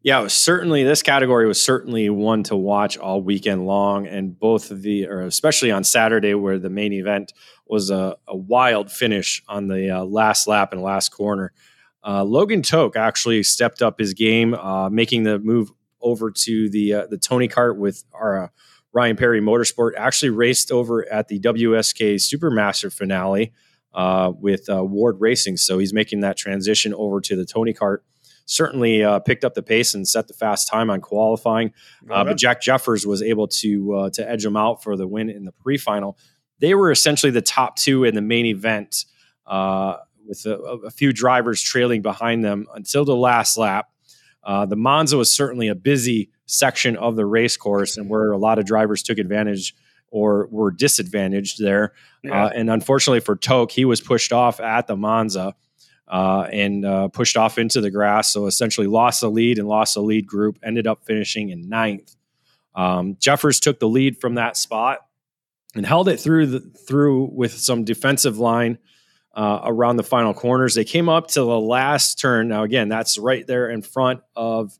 Yeah, it was certainly, this category was certainly one to watch all weekend long, and both of the, or especially on Saturday where the main event was a, a wild finish on the uh, last lap and last corner. Uh, Logan Toke actually stepped up his game, uh, making the move over to the uh, the Tony Kart with our, uh, Ryan Perry Motorsport. Actually raced over at the W S K Supermaster finale uh, with uh, Ward Racing, so he's making that transition over to the Tony Kart. Certainly uh, picked up the pace and set the fast time on qualifying, uh, but Jack Jeffers was able to uh, to edge him out for the win in the pre-final. They were essentially the top two in the main event, uh, with a, a few drivers trailing behind them until the last lap. Uh, the Monza was certainly a busy section of the race course and where a lot of drivers took advantage or were disadvantaged there. Yeah. Uh, and unfortunately for Toke, he was pushed off at the Monza uh, and uh, pushed off into the grass. So essentially lost the lead and lost the lead group, ended up finishing in ninth. Um, Jeffers took the lead from that spot and held it through the, through with some defensive line Uh, around the final corners. They came up to the last turn. Now, again, that's right there in front of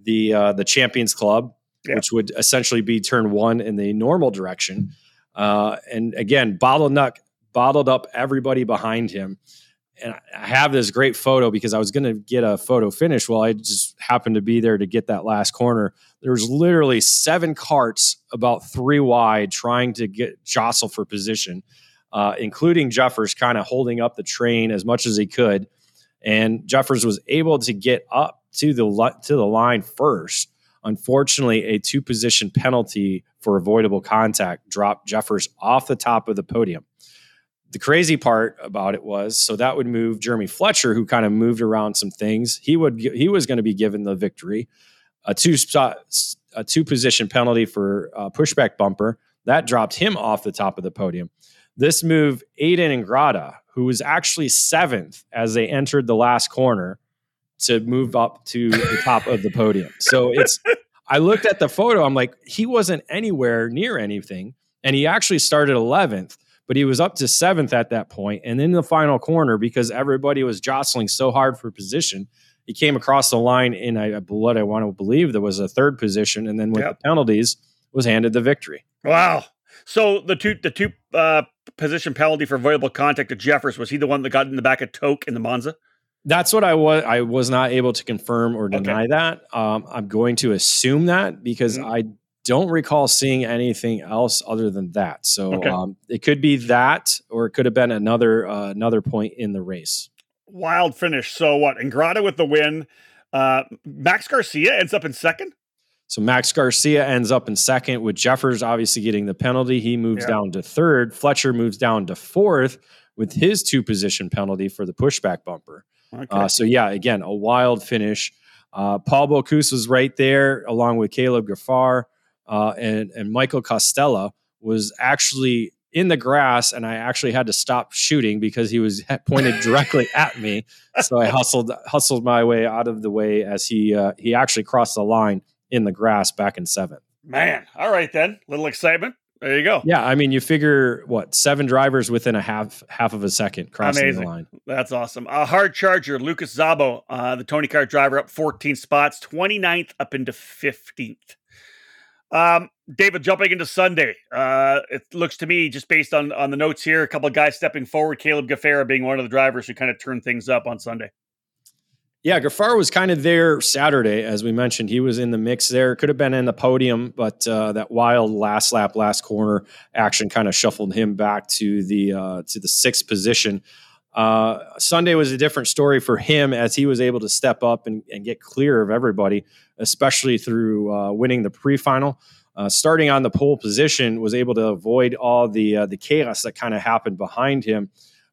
the uh, the Champions Club, yeah, which would essentially be turn one in the normal direction. Uh, and again, bottleneck, bottled up everybody behind him. And I have this great photo because I was going to get a photo finish. Well, I just happened to be there to get that last corner. There was literally seven carts about three wide trying to get jostle for position. Uh, including Jeffers kind of holding up the train as much as he could. And Jeffers was able to get up to the li- to the line first. Unfortunately, a two-position penalty for avoidable contact dropped Jeffers off the top of the podium. The crazy part about it was, so that would move Jeremy Fletcher, who kind of moved around some things. He would he was going to be given the victory. A, two spot, a two-position penalty for a pushback bumper. That dropped him off the top of the podium. This move, Aiden Ingrata, who was actually seventh as they entered the last corner, to move up to the top of the podium. So it's, I looked at the photo, I'm like, he wasn't anywhere near anything. And he actually started eleventh, but he was up to seventh at that point. And in the final corner, because everybody was jostling so hard for position, he came across the line in a, what I want to believe there was a third position. And then with yep. the penalties, was handed the victory. Wow. So the two, the two, uh, position penalty for avoidable contact to Jeffers. Was he the one that got in the back of Toke in the Monza? That's what I was. I was not able to confirm or deny okay. that. Um, I'm going to assume that because mm-hmm. I don't recall seeing anything else other than that. So okay. um, it could be that, or it could have been another, uh, another point in the race. Wild finish. So what? Ingrata with the win. Uh, Max Garcia ends up in second. So Max Garcia ends up in second, with Jeffers obviously getting the penalty. He moves yeah. down to third. Fletcher moves down to fourth with his two-position penalty for the pushback bumper. Okay. Uh, so, yeah, again, a wild finish. Uh, Paul Bocuse was right there, along with Caleb Gaffar, uh, and, and Michael Costella was actually in the grass, and I actually had to stop shooting because he was pointed directly at me. So I hustled hustled my way out of the way as he uh, he actually crossed the line in the grass back in seventh. Man. All right, then. Little excitement. There you go. Yeah. I mean, you figure what, seven drivers within a half, half of a second crossing Amazing. the line. That's awesome. A hard charger, Lucas Szabo, uh, the Tony Kart driver, up fourteen spots, twenty-ninth up into fifteenth. Um, David, jumping into Sunday, uh, it looks to me, just based on, on the notes here, a couple of guys stepping forward, Caleb Gaffara being one of the drivers who kind of turned things up on Sunday. Yeah, Gaffara was kind of there Saturday, as we mentioned. He was in the mix there. Could have been in the podium, but uh, that wild last lap, last corner action kind of shuffled him back to the uh, to the sixth position. Uh, Sunday was a different story for him as he was able to step up and, and get clear of everybody, especially through uh, winning the pre-final. Uh, starting on the pole position, was able to avoid all the uh, the chaos that kind of happened behind him.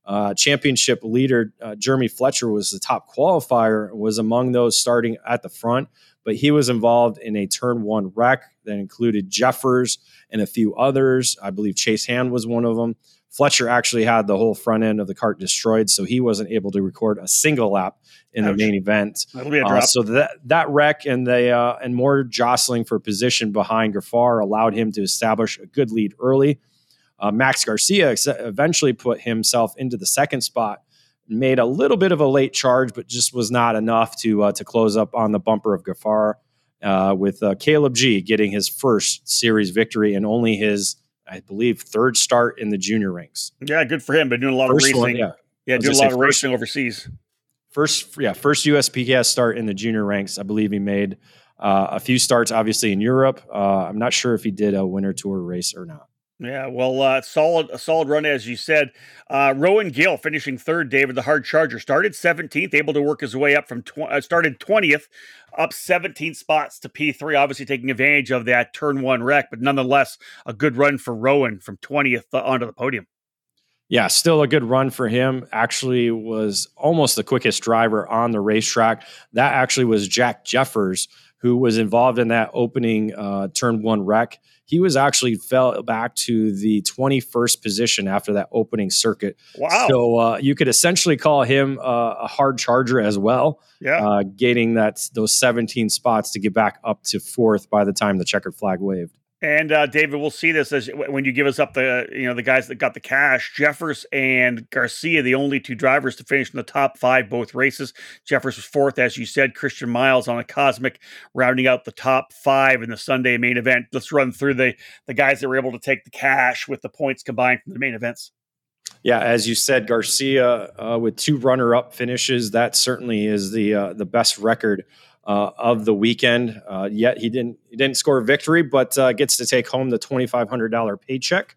Uh, championship leader uh, Jeremy Fletcher was the top qualifier, was among those starting at the front, but he was involved in a turn one wreck that included Jeffers and a few others. I believe Chase Hand was one of them. Fletcher actually had the whole front end of the cart destroyed, so he wasn't able to record a single lap in Ouch. the main event. That'll be a drop. Uh, so that that wreck and the uh, and more jostling for position behind Gaffar allowed him to establish a good lead early. Uh, Max Garcia eventually put himself into the second spot, made a little bit of a late charge, but just was not enough to uh, to close up on the bumper of Gaffar, uh, with uh, Caleb G getting his first series victory and only his, I believe, third start in the junior ranks. Yeah, good for him. Been doing a lot first of racing. One, yeah, yeah doing a lot of first, racing overseas. First, yeah, first U S P K S start in the junior ranks. I believe he made uh, a few starts, obviously, in Europe. Uh, I'm not sure if he did a winter tour race or not. Yeah, well, uh, solid, a solid run, as you said. Uh, Rowan Gill finishing third, David, the hard charger. Started seventeenth, able to work his way up from, tw- uh, started twentieth, up seventeen spots to P three, obviously taking advantage of that turn one wreck, but nonetheless, a good run for Rowan from twentieth onto the podium. Yeah, still a good run for him. Actually was almost the quickest driver on the racetrack. That actually was Jack Jeffers, who was involved in that opening uh, turn one wreck. He was actually fell back to the twenty-first position after that opening circuit. Wow. So uh, you could essentially call him uh, a hard charger as well. Yeah. Uh, gaining that those seventeen spots to get back up to fourth by the time the checkered flag waved. And uh, David, we'll see this as when you give us up the, you know, the guys that got the cash. Jeffers and Garcia, the only two drivers to finish in the top five both races. Jeffers was fourth, as you said. Christian Miles on a Cosmic, rounding out the top five in the Sunday main event. Let's run through the the guys that were able to take the cash with the points combined from the main events. Yeah, as you said, Garcia uh, with two runner-up finishes. That certainly is the uh, the best record Uh, of the weekend, uh, yet he didn't he didn't score a victory, but uh, gets to take home the twenty-five hundred dollars paycheck.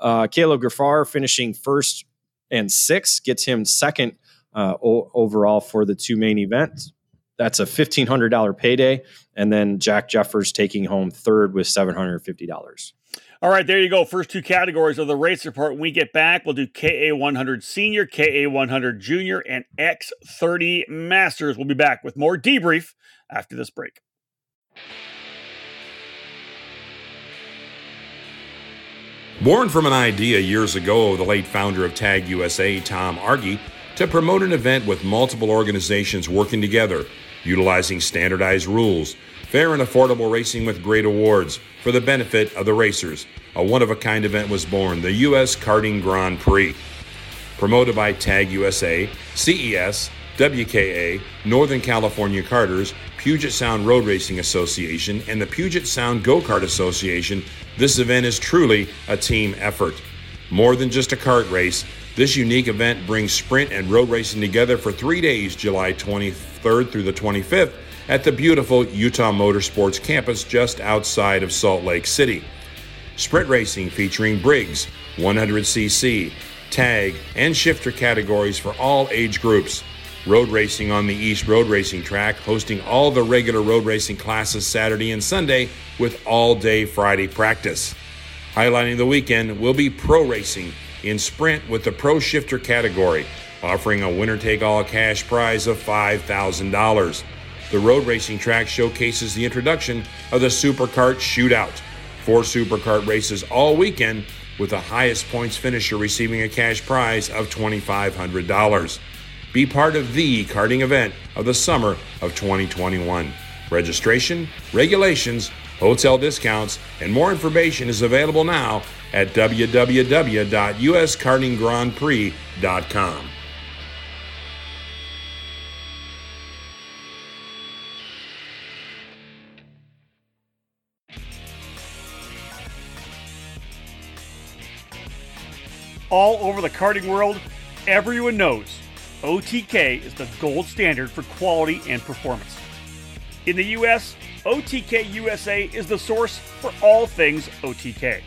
Uh, Caleb Gaffar finishing first and sixth gets him second uh, o- overall for the two main events. That's a fifteen hundred dollars payday, and then Jack Jeffers taking home third with seven hundred fifty dollars. All right, there you go. First two categories of the race report. When we get back, we'll do K A one hundred Senior, K A one hundred Junior, and X thirty Masters. We'll be back with more debrief after this break. Born from an idea years ago of the late founder of Tag U S A, Tom Argy, to promote an event with multiple organizations working together, utilizing standardized rules, fair and affordable racing with great awards for the benefit of the racers. A one-of-a-kind event was born, the U S Karting Grand Prix. Promoted by Tag U S A, C E S, W K A, Northern California Karters, Puget Sound Road Racing Association, and the Puget Sound Go-Kart Association, this event is truly a team effort. More than just a kart race, this unique event brings sprint and road racing together for three days, July twenty-third through the twenty-fifth, at the beautiful Utah Motorsports campus just outside of Salt Lake City. Sprint racing featuring Briggs, one hundred c c, tag, and shifter categories for all age groups. Road racing on the East Road Racing Track, hosting all the regular road racing classes Saturday and Sunday with all-day Friday practice. Highlighting the weekend will be pro racing in sprint with the pro shifter category, offering a winner-take-all cash prize of five thousand dollars. The road racing track showcases the introduction of the Superkart Shootout. Four Superkart races all weekend, with the highest points finisher receiving a cash prize of twenty-five hundred dollars. Be part of the karting event of the summer of twenty twenty-one. Registration, regulations, hotel discounts, and more information is available now at w w w dot u s karting grand prix dot com. all over the karting world, everyone knows O T K is the gold standard for quality and performance. In the U S, O T K U S A is the source for all things O T K.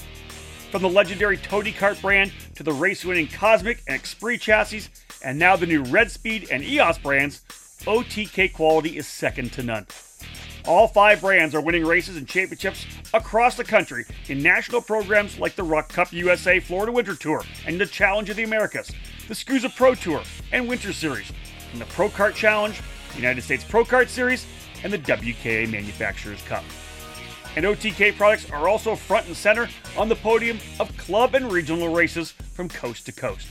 From the legendary Tony Kart brand to the race-winning Cosmic and Xpree chassis, and now the new Red Speed and E O S brands, O T K quality is second to none. All five brands are winning races and championships across the country in national programs like the Rok Cup U S A Florida Winter Tour and the Challenge of the Americas, the Scusa Pro Tour and Winter Series, and the Pro Kart Challenge, the United States Pro Kart Series, and the W K A Manufacturers Cup. And O T K products are also front and center on the podium of club and regional races from coast to coast.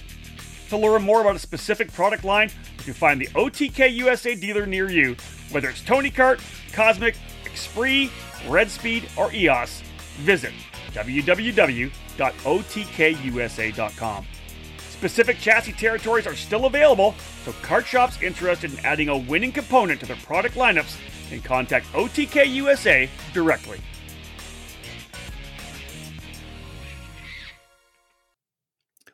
To learn more about a specific product line, you can find the O T K U S A dealer near you, whether it's Tony Kart, Cosmic, Xpree, Red Speed, or E O S, visit w w w dot o t k u s a dot com. Specific chassis territories are still available, so kart shops interested in adding a winning component to their product lineups can contact O T K U S A directly.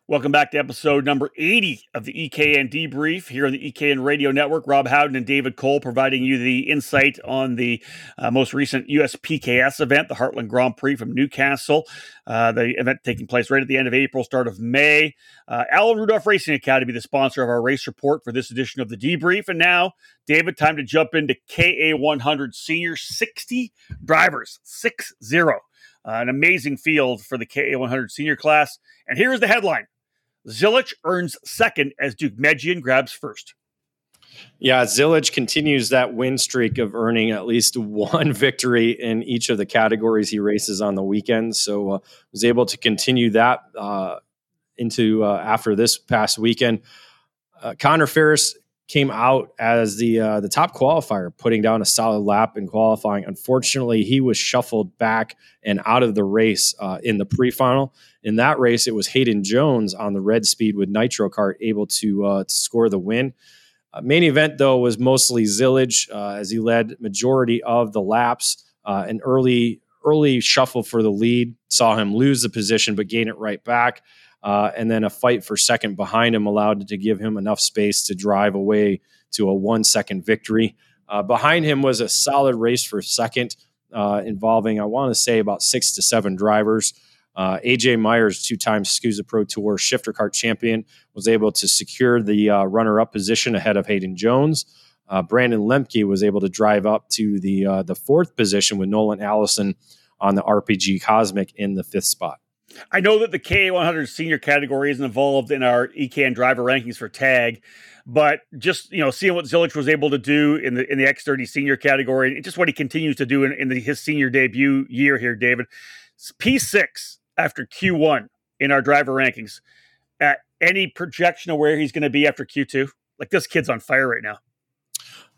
Welcome back to episode number eighty of the E K N Debrief here on the E K N Radio Network. Rob Howden and David Cole providing you the insight on the uh, most recent U S P K S event, the Heartland Grand Prix from Newcastle. Uh, the event taking place right at the end of April, start of May. Uh, Allen Rudolph Racing Academy, the sponsor of our race report for this edition of the Debrief. And now, David, time to jump into K A one hundred Senior. sixty drivers, six zero. Uh, an amazing field for the K A one hundred Senior class. And here is the headline. Zilich earns second as Duke Medjian grabs first. Yeah, Zilich continues that win streak of earning at least one victory in each of the categories he races on the weekend. So uh, was able to continue that uh, into uh, after this past weekend. Uh, Connor Ferris came out as the uh, the top qualifier, putting down a solid lap in qualifying. Unfortunately, he was shuffled back and out of the race uh, in the pre-final. In that race, it was Hayden Jones on the Red Speed with Nitro Kart able to, uh, to score the win. Uh, main event, though, was mostly Zilich uh, as he led majority of the laps. Uh, an early, early shuffle for the lead saw him lose the position but gain it right back. Uh, and then a fight for second behind him allowed to give him enough space to drive away to a one-second victory. Uh, behind him was a solid race for second, uh, involving, I want to say, about six to seven drivers. Uh, A J Myers, two-time SKUSA Pro Tour Shifter Kart champion, was able to secure the uh, runner-up position ahead of Hayden Jones. Uh, Brandon Lemke was able to drive up to the uh, the fourth position with Nolan Allison on the R P G Cosmic in the fifth spot. I know that the K A one hundred Senior category isn't involved in our E K N driver rankings for tag, but just, you know, seeing what Zilich was able to do in the in the X thirty Senior category and just what he continues to do in, in the, his senior debut year here, David. It's P six after Q one in our driver rankings. At any projection of where he's going to be after Q two? Like, this kid's on fire right now.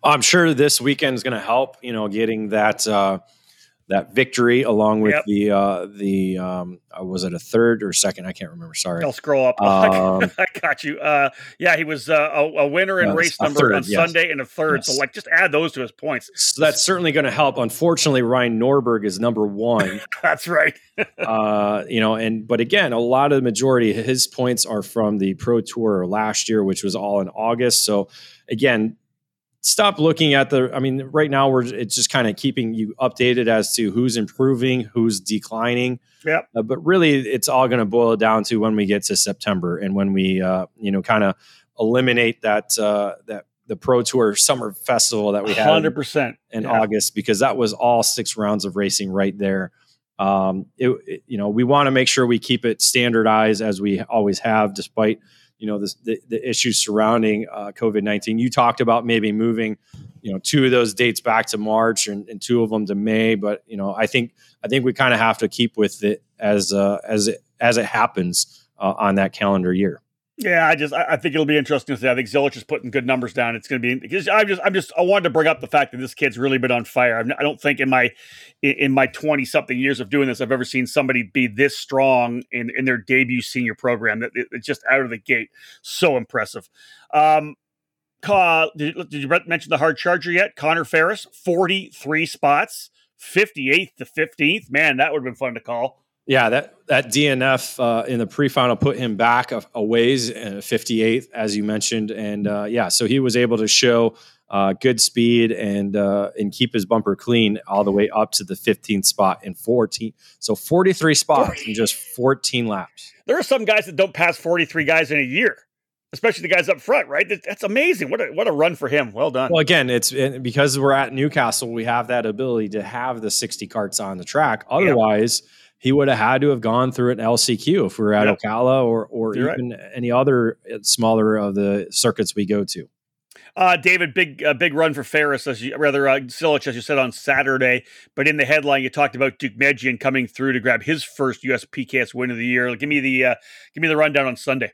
I'm sure this weekend is going to help, you know, getting that uh, – that victory along with yep. the, uh, the, um, was it a third or second? I can't remember. Sorry. I'll scroll up. Um, I got you. Uh, yeah, he was uh, a, a winner in yes, race number third, on yes. Sunday and a third. Yes. So like, just add those to his points. So that's certainly going to help. Unfortunately, Ryan Norberg is number one. That's right. uh, you know, and, but again, a lot of the majority of his points are from the Pro Tour last year, which was all in August. So again, stop looking at the, I mean, right now we're, it's just kind of keeping you updated as to who's improving, who's declining. Yeah. Uh, but really it's all going to boil down to when we get to September and when we, uh, you know, kind of eliminate that, uh, that the Pro Tour Summer Festival that we had one hundred percent in yeah. August, because that was all six rounds of racing right there. Um, it, it, you know, we want to make sure we keep it standardized as we always have, despite, you know, this, the, the issues surrounding uh, COVID nineteen. You talked about maybe moving, you know, two of those dates back to March and, and two of them to May. But, you know, I think I think we kind of have to keep with it as uh, as it, as it happens uh, on that calendar year. Yeah, I just I think it'll be interesting to see. I think Zilich is putting good numbers down. It's going to be because I'm just I'm just I wanted to bring up the fact that this kid's really been on fire. I'm, I don't think in my in my twenty something years of doing this, I've ever seen somebody be this strong in, in their debut senior program. That it, it's just out of the gate, so impressive. Um, Ka, did, did you mention the hard charger yet? Connor Ferris, forty-three spots, fifty-eighth to fifteenth. Man, that would have been fun to call. Yeah, that that D N F uh, in the pre-final put him back a, a ways, fifty-eighth, as you mentioned. And uh, yeah, so he was able to show uh, good speed and uh, and keep his bumper clean all the way up to the fifteenth spot in fourteen. So forty-three spots in just fourteen laps. There are some guys that don't pass forty-three guys in a year, especially the guys up front, right? That's amazing. What a, what a run for him. Well done. Well, again, it's it, because we're at Newcastle, we have that ability to have the sixty carts on the track. Otherwise, yeah. he would have had to have gone through an L C Q if we were at yep. Ocala or or You're even right. any other smaller of the circuits we go to. Uh, David, big uh, big run for Ferris, as you, rather uh, Cilic, as you said on Saturday. But in the headline, you talked about Duke Medjian coming through to grab his first U S P K S win of the year. Give me the uh, give me the rundown on Sunday.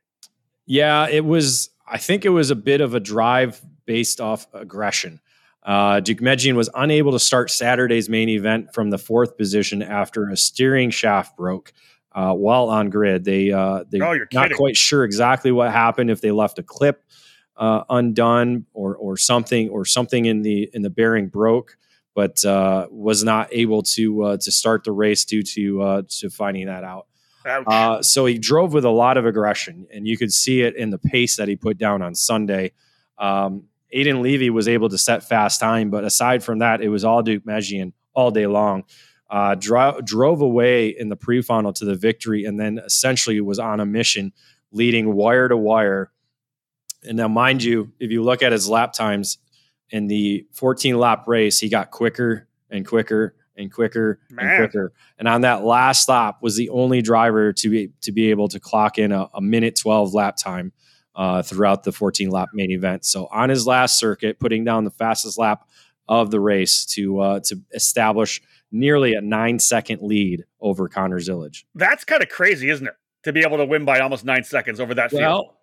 Yeah, it was. I think it was a bit of a drive based off aggression. Uh, Duke Medjian was unable to start Saturday's main event from the fourth position after a steering shaft broke uh, while on grid. They uh, they're oh, not quite sure exactly what happened, if they left a clip uh, undone or or something or something in the in the bearing broke, but uh, was not able to uh, to start the race due to uh, to finding that out. Uh, so he drove with a lot of aggression, and you could see it in the pace that he put down on Sunday. Um, Aiden Levy was able to set fast time, but aside from that, it was all Duke Medjian all day long. Uh, dro- drove away in the pre-final to the victory, and then essentially was on a mission, leading wire to wire. And now, mind you, if you look at his lap times in the fourteen-lap race, he got quicker and quicker and quicker Man. and quicker. And on that last lap, was the only driver to be to be able to clock in a, a minute twelve lap time. Uh, throughout the fourteen-lap main event. So on his last circuit, putting down the fastest lap of the race to uh, to establish nearly a nine-second lead over Connor Zilic. That's kind of crazy, isn't it? To be able to win by almost nine seconds over that field. Well,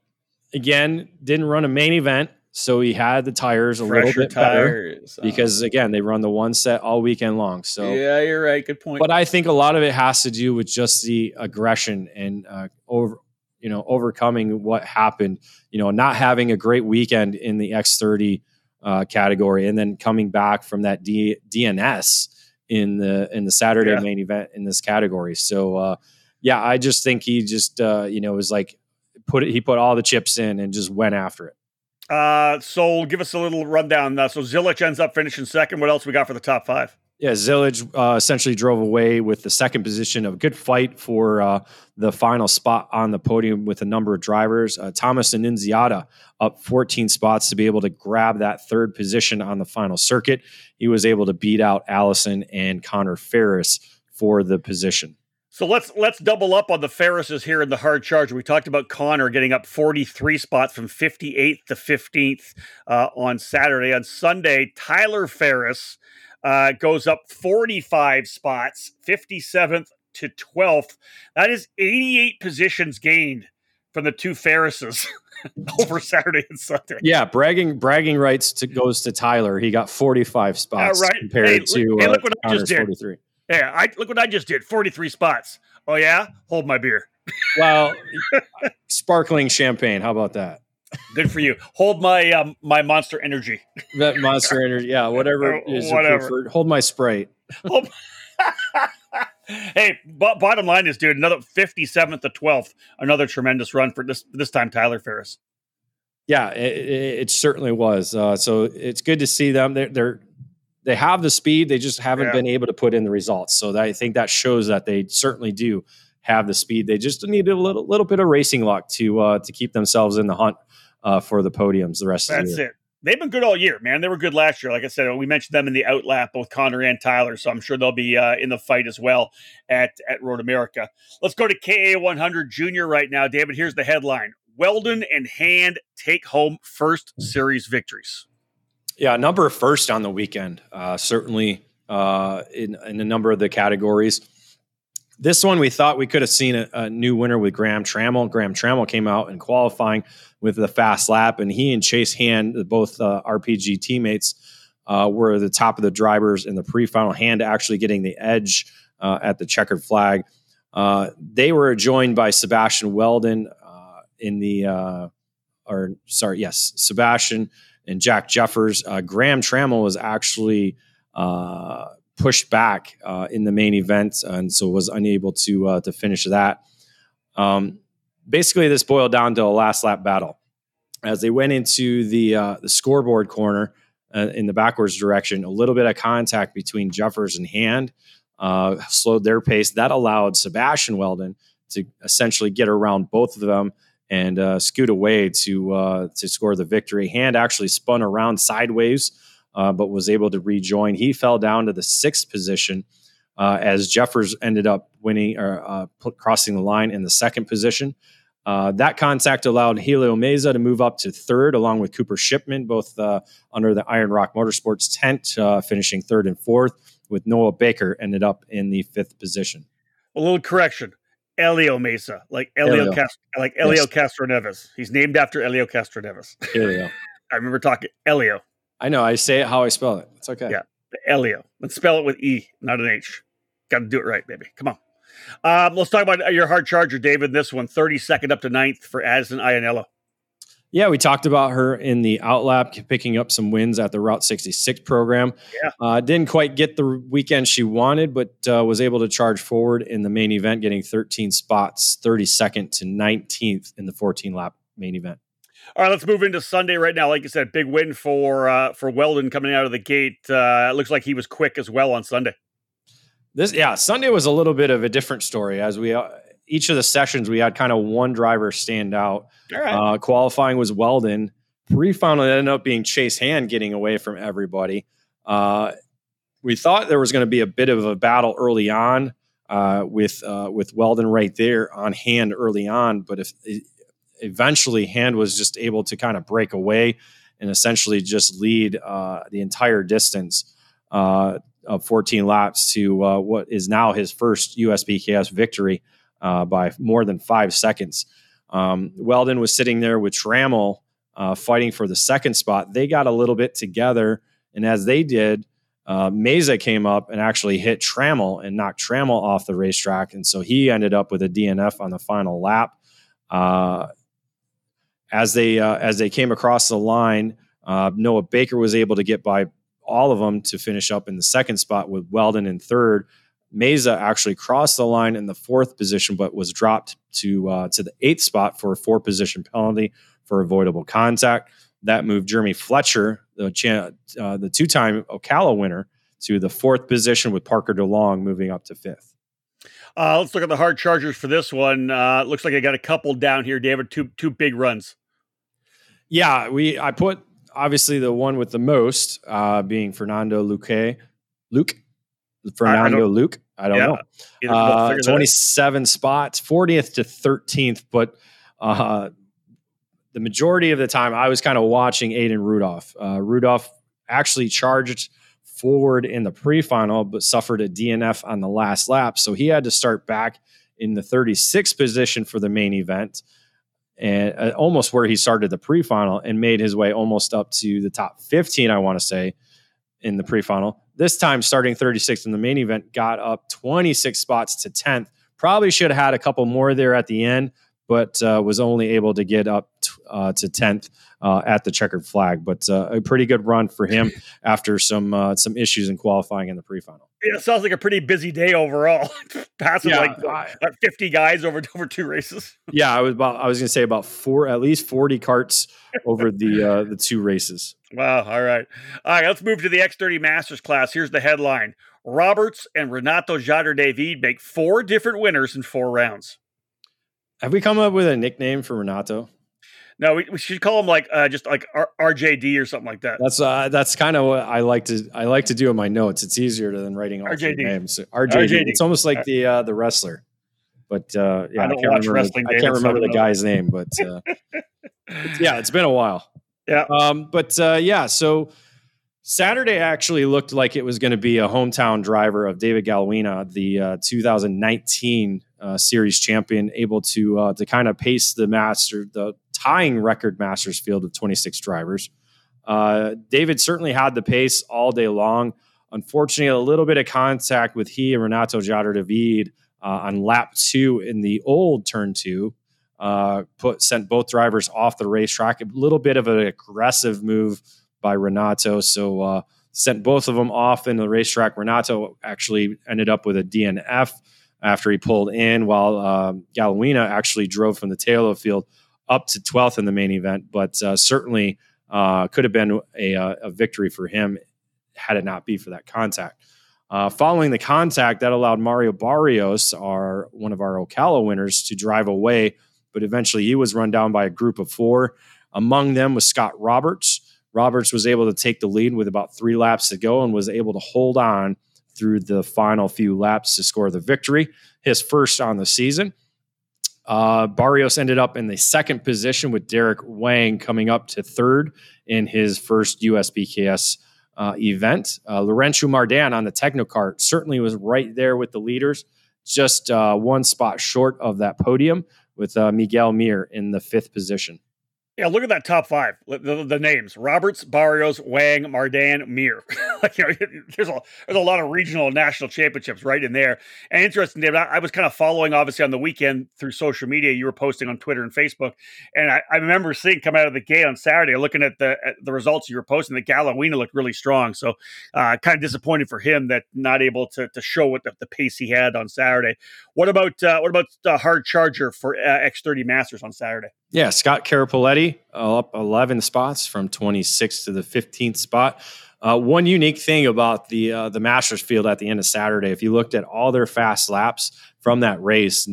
again, didn't run a main event, so he had the tires a Fresher little bit tires. better. Because, again, they run the one set all weekend long. So yeah, you're right. Good point. But I think a lot of it has to do with just the aggression and uh, over. you know, overcoming what happened, you know, not having a great weekend in the X thirty uh, category, and then coming back from that D- DNS in the in the Saturday yeah. main event in this category. So, uh, yeah, I just think he just, uh, you know, was like, put it, he put all the chips in and just went after it. Uh, so give us a little rundown. Uh, so Zilic ends up finishing second. What else we got for the top five? Yeah, Zilic uh, essentially drove away with the second position of a good fight for uh, the final spot on the podium with a number of drivers. Uh, Thomas Annunziata up fourteen spots to be able to grab that third position on the final circuit. He was able to beat out Allison and Connor Ferris for the position. So let's let's double up on the Ferrises here in the hard charge. We talked about Connor getting up forty-three spots from fifty-eighth to fifteenth uh, on Saturday. On Sunday, Tyler Ferris Uh, goes up forty-five spots, fifty-seventh to twelfth. That is eighty-eight positions gained from the two Ferrises over Saturday and Sunday. Yeah, bragging bragging rights to, goes to Tyler. He got forty-five spots uh, right. compared hey, to look, uh, hey, look what I just did. forty-three. Yeah, I, look what I just did. forty-three spots. Oh yeah, hold my beer. Well, sparkling champagne. How about that? Good for you. Hold my um, my Monster Energy. That Monster Energy, yeah, whatever is whatever. Preferred. Hold my Sprite. Hold my- hey, b- bottom line is, dude, another fifty-seventh to twelfth, another tremendous run for this this time, Tyler Ferris. Yeah, it, it, it certainly was. Uh, so it's good to see them. They're, they're they have the speed. They just haven't yeah. been able to put in the results. So that, I think that shows that they certainly do have the speed. They just needed a little little bit of racing luck to uh, to keep themselves in the hunt Uh, for the podiums the rest That's of the year. That's it. They've been good all year, man. They were good last year. Like I said, we mentioned them in the outlap, both Connor and Tyler, so I'm sure they'll be uh, in the fight as well at, at Road America. Let's go to K A one hundred Junior right now. David, here's the headline. Weldon and Hand take home first series victories. Yeah, a number of firsts on the weekend, uh, certainly uh, in, in a number of the categories. This one, we thought we could have seen a, a new winner with Graham Trammell. Graham Trammell came out in qualifying with the fast lap, and he and Chase Hand, both uh, R P G teammates, uh, were the top of the drivers in the pre-final. Hand actually getting the edge uh, at the checkered flag. Uh, they were joined by Sebastian Weldon uh, in the, uh, or sorry, yes, Sebastian and Jack Jeffers. Uh, Graham Trammell was actually Uh, pushed back uh, in the main event, and so was unable to uh, to finish that. Um, basically, this boiled down to a last lap battle. As they went into the uh, the scoreboard corner uh, in the backwards direction, a little bit of contact between Jeffers and Hand uh, slowed their pace. That allowed Sebastian Weldon to essentially get around both of them and uh, scoot away to uh, to score the victory. Hand actually spun around sideways, uh, but was able to rejoin. He fell down to the sixth position uh, as Jeffers ended up winning or uh, crossing the line in the second position. Uh, that contact allowed Helio Meza to move up to third, along with Cooper Shipman, both uh, under the Iron Rock Motorsports tent, uh, finishing third and fourth, with Noah Baker ended up in the fifth position. A little correction. Helio Meza, like Helio, Helio. Cast- like Helio yes. Castroneves. He's named after Helio Castroneves. Helio. I remember talking Helio. I know. I say it how I spell it. It's okay. Yeah. Helio. Let's spell it with E, not an H. Got to do it right, baby. Come on. Um, let's talk about your hard charger, David. This one, thirty-second up to ninth for Addison Iannello. Yeah, we talked about her in the outlap, picking up some wins at the Route sixty-six program. Yeah. Uh, didn't quite get the weekend she wanted, but uh, was able to charge forward in the main event, getting thirteen spots, thirty-second to nineteenth in the fourteen-lap main event. All right, let's move into Sunday right now. Like you said, big win for uh, for Weldon coming out of the gate. Uh, it looks like he was quick as well on Sunday. This, yeah, Sunday was a little bit of a different story. As we uh, each of the sessions, we had kind of one driver stand out. All right. Uh, qualifying was Weldon. Pre-final ended up being Chase Hand getting away from everybody. Uh, we thought there was going to be a bit of a battle early on uh, with uh, with Weldon right there on Hand early on, but if eventually Hand was just able to kind of break away and essentially just lead uh, the entire distance. Uh, of fourteen laps to uh, what is now his first U S P K S victory uh, by more than five seconds. Um, Weldon was sitting there with Trammell uh, fighting for the second spot. They got a little bit together, and as they did, uh, Meza came up and actually hit Trammell and knocked Trammell off the racetrack, and so he ended up with a D N F on the final lap. Uh, as they uh, as they came across the line, uh, Noah Baker was able to get by all of them to finish up in the second spot with Weldon in third. Meza actually crossed the line in the fourth position, but was dropped to uh, to the eighth spot for a four position penalty for avoidable contact. That moved Jeremy Fletcher, the uh, the two time Ocala winner, to the fourth position with Parker DeLong moving up to fifth. Uh, let's look at the hard chargers for this one. Uh, looks like I got a couple down here, David. Two two big runs. Yeah, we I put. Obviously, the one with the most uh, being Fernando Luque, Luke, Fernando I Luke. I don't yeah, know. Uh, twenty-seven spots, fortieth to thirteenth. But uh, the majority of the time, I was kind of watching Aiden Rudolph. Uh, Rudolph actually charged forward in the pre-final, but suffered a D N F on the last lap. So he had to start back in the thirty-sixth position for the main event. And uh, almost where he started the pre-final and made his way almost up to the top fifteen, I want to say, in the pre-final. This time, starting thirty-sixth in the main event, got up twenty-six spots to tenth. Probably should have had a couple more there at the end, but uh, was only able to get up t- uh, to tenth uh, at the checkered flag. But uh, a pretty good run for him after some uh, some issues in qualifying in the pre-final. Yeah, it sounds like a pretty busy day overall. Passing yeah, like I, fifty guys over over two races. Yeah, I was about I was gonna say about four, at least forty karts over the uh, the two races. Wow. All right, all right. Let's move to the X thirty Masters class. Here's the headline: Roberts and Renato Jader-David make four different winners in four rounds. Have we come up with a nickname for Renato? No, we, we should call him like uh, just like R- R J D or something like that. That's uh, that's kind of what I like to I like to do in my notes. It's easier than writing all the names. So R J D. R J D. It's almost like the uh, the wrestler, but uh, yeah, I, I can't remember. The, I can't remember the guy's name, but uh, it's, yeah, it's been a while. Yeah, um, but uh, yeah, so Saturday actually looked like it was going to be a hometown driver of David Galwina, the uh, two thousand nineteen uh, series champion, able to uh, to kind of pace the master the. tying record Masters field of twenty-six drivers. Uh, David certainly had the pace all day long. Unfortunately, a little bit of contact with he and Renato Jader-David uh, on lap two in the old turn two uh, put sent both drivers off the racetrack. A little bit of an aggressive move by Renato, so uh, sent both of them off in the racetrack. Renato actually ended up with a D N F after he pulled in, while uh, Galawina actually drove from the tail of the field up to twelfth in the main event, but uh, certainly uh, could have been a, a victory for him had it not be for that contact. Uh, following the contact, that allowed Mario Barrios, our one of our Ocala winners, to drive away, but eventually he was run down by a group of four. Among them was Scott Roberts. Roberts was able to take the lead with about three laps to go and was able to hold on through the final few laps to score the victory, his first on the season. Uh, Barrios ended up in the second position with Derek Wang coming up to third in his first U S P K S uh, event. Uh, Laurentiu Mardan on the Tecno Kart certainly was right there with the leaders, just uh, one spot short of that podium with uh, Miguel Mir in the fifth position. Yeah, look at that top five. The, the, the names: Roberts, Barrios, Wang, Mardan, Mir. Like, you know, there's a there's a lot of regional and national championships right in there. And interesting, David, I, I was kind of following, obviously, on the weekend through social media. You were posting on Twitter and Facebook, and I, I remember seeing coming out of the gate on Saturday, looking at the at the results you were posting, that Galawina looked really strong. So, uh, kind of disappointed for him that not able to to show what the, the pace he had on Saturday. What about uh, what about the hard charger for uh, X thirty Masters on Saturday? Yeah, Scott Carapoletti uh, up eleven spots from twenty-sixth to the fifteenth spot. Uh, one unique thing about the uh, the Masters field at the end of Saturday, if you looked at all their fast laps from that race,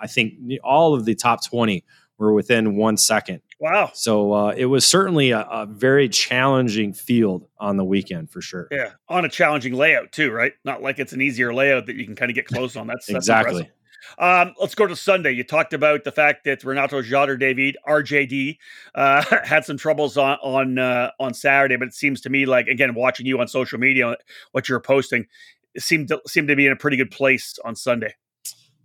I think all of the top twenty were within one second. Wow. So uh, it was certainly a, a very challenging field on the weekend for sure. Yeah, on a challenging layout too, right? Not like it's an easier layout that you can kind of get close on. That's exactly. That's Um, let's go to Sunday. You talked about the fact that Renato Jader David, R J D, uh, had some troubles on on, uh, on Saturday, but it seems to me like, again, watching you on social media, what you're posting, it seemed to, seemed to be in a pretty good place on Sunday.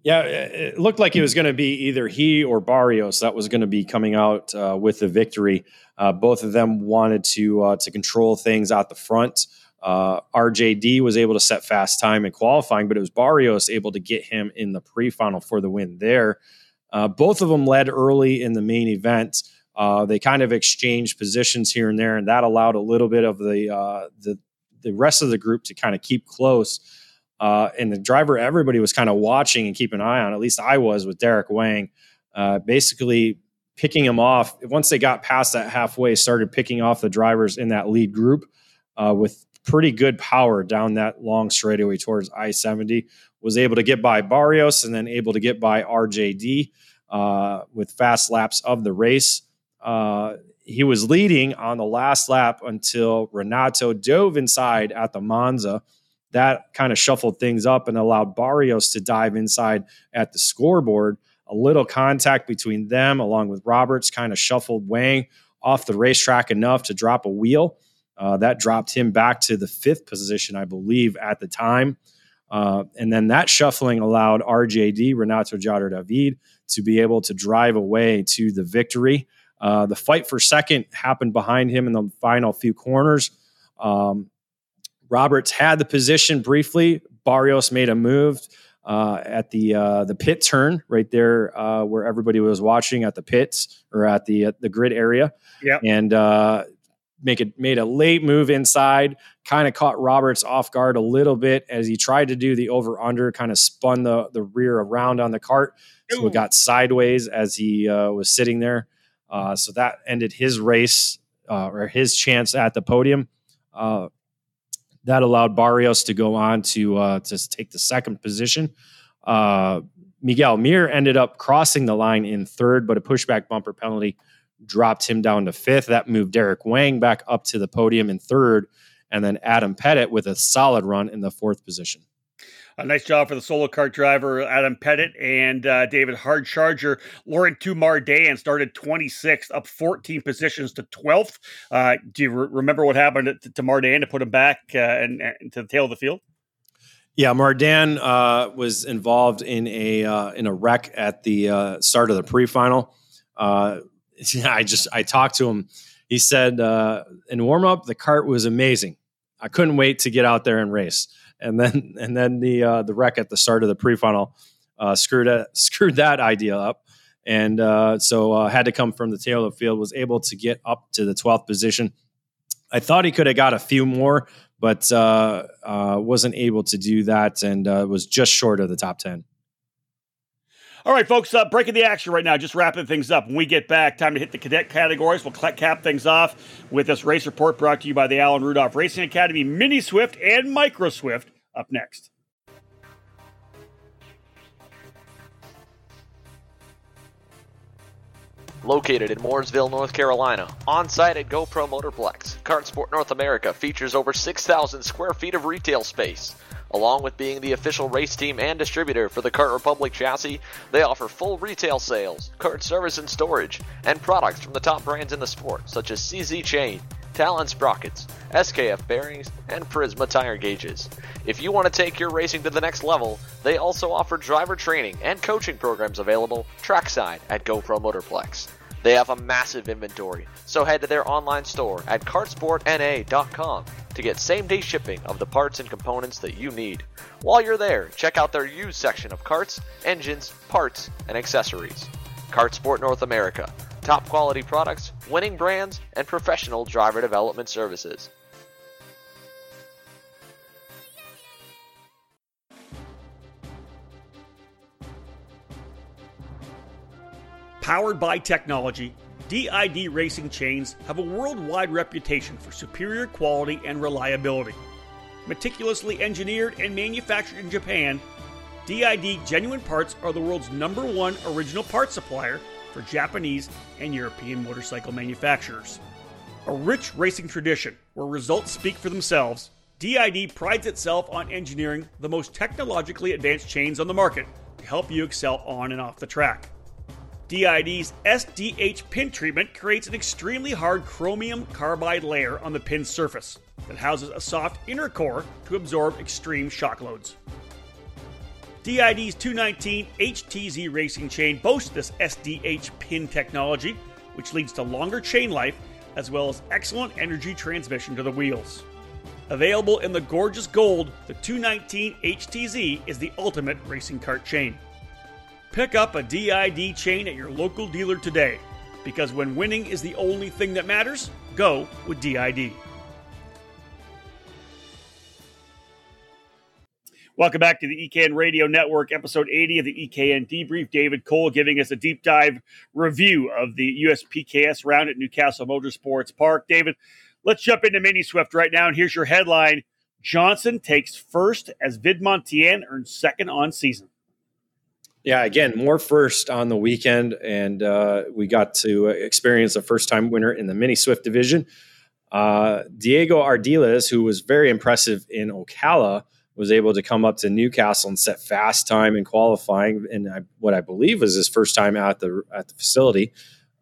Yeah, it looked like it was going to be either he or Barrios that was going to be coming out uh, with the victory. Uh, both of them wanted to uh, to control things out the front. Uh, R J D was able to set fast time in qualifying, but it was Barrios able to get him in the pre-final for the win there. Uh, both of them led early in the main event. Uh, they kind of exchanged positions here and there, and that allowed a little bit of the uh, the, the rest of the group to kind of keep close. Uh, and the driver everybody was kind of watching and keeping an eye on, at least I was, with Derek Wang, uh, basically picking him off. Once they got past that halfway, started picking off the drivers in that lead group uh, with pretty good power down that long straightaway towards I seventy. Was able to get by Barrios and then able to get by R J D uh, with fast laps of the race. Uh, he was leading on the last lap until Renato dove inside at the Monza. That kind of shuffled things up and allowed Barrios to dive inside at the scoreboard. A little contact between them, along with Roberts, kind of shuffled Wang off the racetrack enough to drop a wheel. Uh, that dropped him back to the fifth position, I believe, at the time. Uh, and then that shuffling allowed R J D, Renato Jader David, to be able to drive away to the victory. Uh, the fight for second happened behind him in the final few corners. Um, Roberts had the position briefly. Barrios made a move uh, at the uh, the pit turn right there uh, where everybody was watching at the pits or at the, at the grid area. Yep. And uh Make it made a late move inside, kind of caught Roberts off guard a little bit as he tried to do the over under, kind of spun the, the rear around on the cart. So it got sideways as he uh, was sitting there. Uh, so that ended his race uh, or his chance at the podium. Uh, that allowed Barrios to go on to uh, to take the second position. Uh, Miguel Mir ended up crossing the line in third, but a pushback bumper penalty dropped him down to fifth. That moved Derek Wang back up to the podium in third, and then Adam Pettit with a solid run in the fourth position. A nice job for the solo kart driver, Adam Pettit, and uh, David Hard Charger. Laurentiu Mardan started twenty-sixth, up fourteen positions to twelfth. Uh, do you re- remember what happened to, to Mardan to put him back uh, and, and to the tail of the field? Yeah, Mardan uh, was involved in a uh, in a wreck at the uh, start of the pre-final. Uh I just, I talked to him. He said, uh, in warm up, the kart was amazing. I couldn't wait to get out there and race. And then, and then the, uh, the wreck at the start of the pre-funnel, uh, screwed, uh, screwed that idea up. And, uh, so, uh, had to come from the tail of the field, was able to get up to the twelfth position. I thought he could have got a few more, but uh, uh, wasn't able to do that, and uh, was just short of the top ten. All right, folks, uh, breaking the action right now, just wrapping things up. When we get back, time to hit the cadet categories. We'll cap things off with this race report brought to you by the Allen Rudolph Racing Academy, Mini Swift and Micro Swift up next. Located in Mooresville, North Carolina, on-site at GoPro Motorplex, Kart Sport North America features over six thousand square feet of retail space. Along with being the official race team and distributor for the Kart Republic chassis, they offer full retail sales, kart service and storage, and products from the top brands in the sport, such as C Z Chain, Talon Sprockets, S K F Bearings, and Prisma Tire Gauges. If you want to take your racing to the next level, they also offer driver training and coaching programs available trackside at GoPro Motorplex. They have a massive inventory, so head to their online store at kart sport n a dot com to get same-day shipping of the parts and components that you need. While you're there, check out their used section of carts, engines, parts, and accessories. Kart Sport North America. Top quality products, winning brands, and professional driver development services. Powered by technology, D I D racing chains have a worldwide reputation for superior quality and reliability. Meticulously engineered and manufactured in Japan, D I D Genuine Parts are the world's number one original parts supplier for Japanese and European motorcycle manufacturers. A rich racing tradition where results speak for themselves, D I D prides itself on engineering the most technologically advanced chains on the market to help you excel on and off the track. D I D's S D H pin treatment creates an extremely hard chromium carbide layer on the pin surface that houses a soft inner core to absorb extreme shock loads. D I D's two nineteen H T Z racing chain boasts this S D H pin technology, which leads to longer chain life as well as excellent energy transmission to the wheels. Available in the gorgeous gold, the two nineteen H T Z is the ultimate racing kart chain. Pick up a D I D chain at your local dealer today, because when winning is the only thing that matters, go with D I D. Welcome back to the E K N Radio Network, episode eighty of the E K N Debrief. David Cole giving us a deep dive review of the U S P K S round at Newcastle Motorsports Park. David, let's jump into Mini Swift right now, and here's your headline. Johnson takes first as Vidmontien earns second on season. Yeah, again, more first on the weekend, and uh, we got to experience a first-time winner in the Mini Swift division. Uh, Diego Ardiles, who was very impressive in Ocala, was able to come up to Newcastle and set fast time in qualifying, and I, what I believe was his first time at the at the facility.